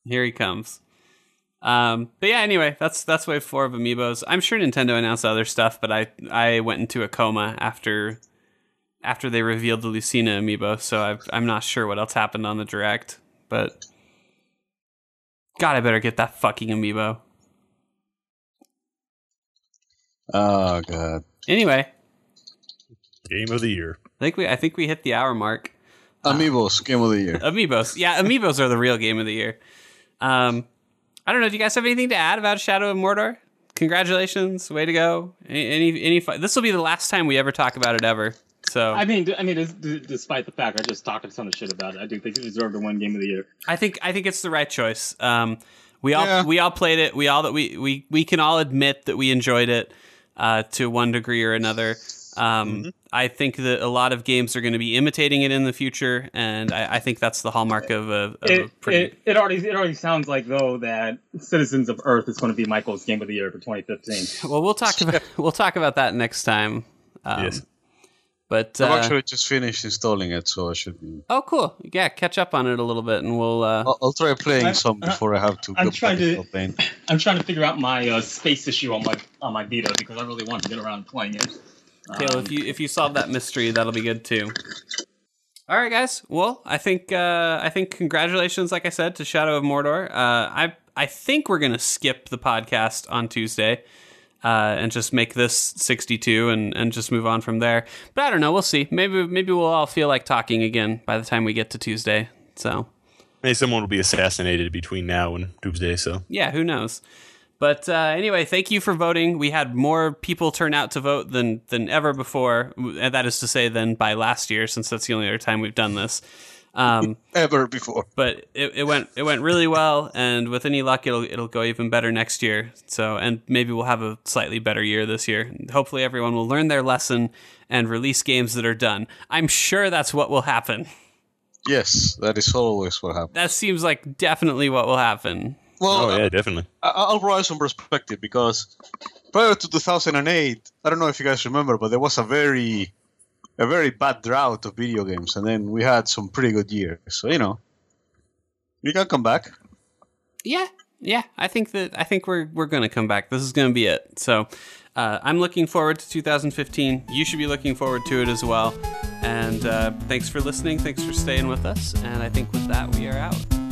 Here he comes. But yeah, anyway, that's Wave 4 of Amiibos. I'm sure Nintendo announced other stuff, but I went into a coma after they revealed the Lucina Amiibo, so I'm not sure what else happened on the direct. But God, I better get that fucking Amiibo. Oh God. Anyway, game of the year. I think we hit the hour mark. Amiibos, game of the year. Amiibos, yeah, Amiibos are the real game of the year. I don't know. Do you guys have anything to add about Shadow of Mordor? Congratulations, way to go! This will be the last time we ever talk about it ever. So I mean, despite the fact I just talked a ton of shit about it, I do think it deserved to win game of the year. I think it's the right choice. We all played it. We can all admit that we enjoyed it. To one degree or another. I think that a lot of games are going to be imitating it in the future, and I think that's the hallmark of a pretty... It already sounds like, though, that Citizens of Earth is going to be Michael's Game of the Year for 2015. Well, we'll talk about that next time. Yes. But I've actually just finished installing it, so I should be... Oh, cool. Yeah, catch up on it a little bit, and we'll... I'll try playing some before I have to... I'm trying to figure out my space issue on my Vita, because I really want to get around to playing it. Okay, well, if you solve that mystery, that'll be good, too. All right, guys. Well, I think congratulations, like I said, to Shadow of Mordor. I think we're going to skip the podcast on Tuesday. And just make this 62 and just move on from there. But I don't know. We'll see. Maybe we'll all feel like talking again by the time we get to Tuesday. So maybe someone will be assassinated between now and Tuesday. So yeah, who knows? But anyway, thank you for voting. We had more people turn out to vote than ever before. That is to say, than by last year, since that's the only other time we've done this. Ever before. But it went really well, and with any luck it'll go even better next year. So, and maybe we'll have a slightly better year this year. Hopefully everyone will learn their lesson and release games that are done. I'm sure that's what will happen. Yes, that is always what happens. That seems like definitely what will happen. Well, yeah, definitely. I'll provide some perspective, because prior to 2008, I don't know if you guys remember, but there was a very bad drought of video games, and then we had some pretty good years. So, we can come back. Yeah. I think we're going to come back. This is going to be it. So, I'm looking forward to 2015. You should be looking forward to it as well. And thanks for listening. Thanks for staying with us. And I think with that, we are out.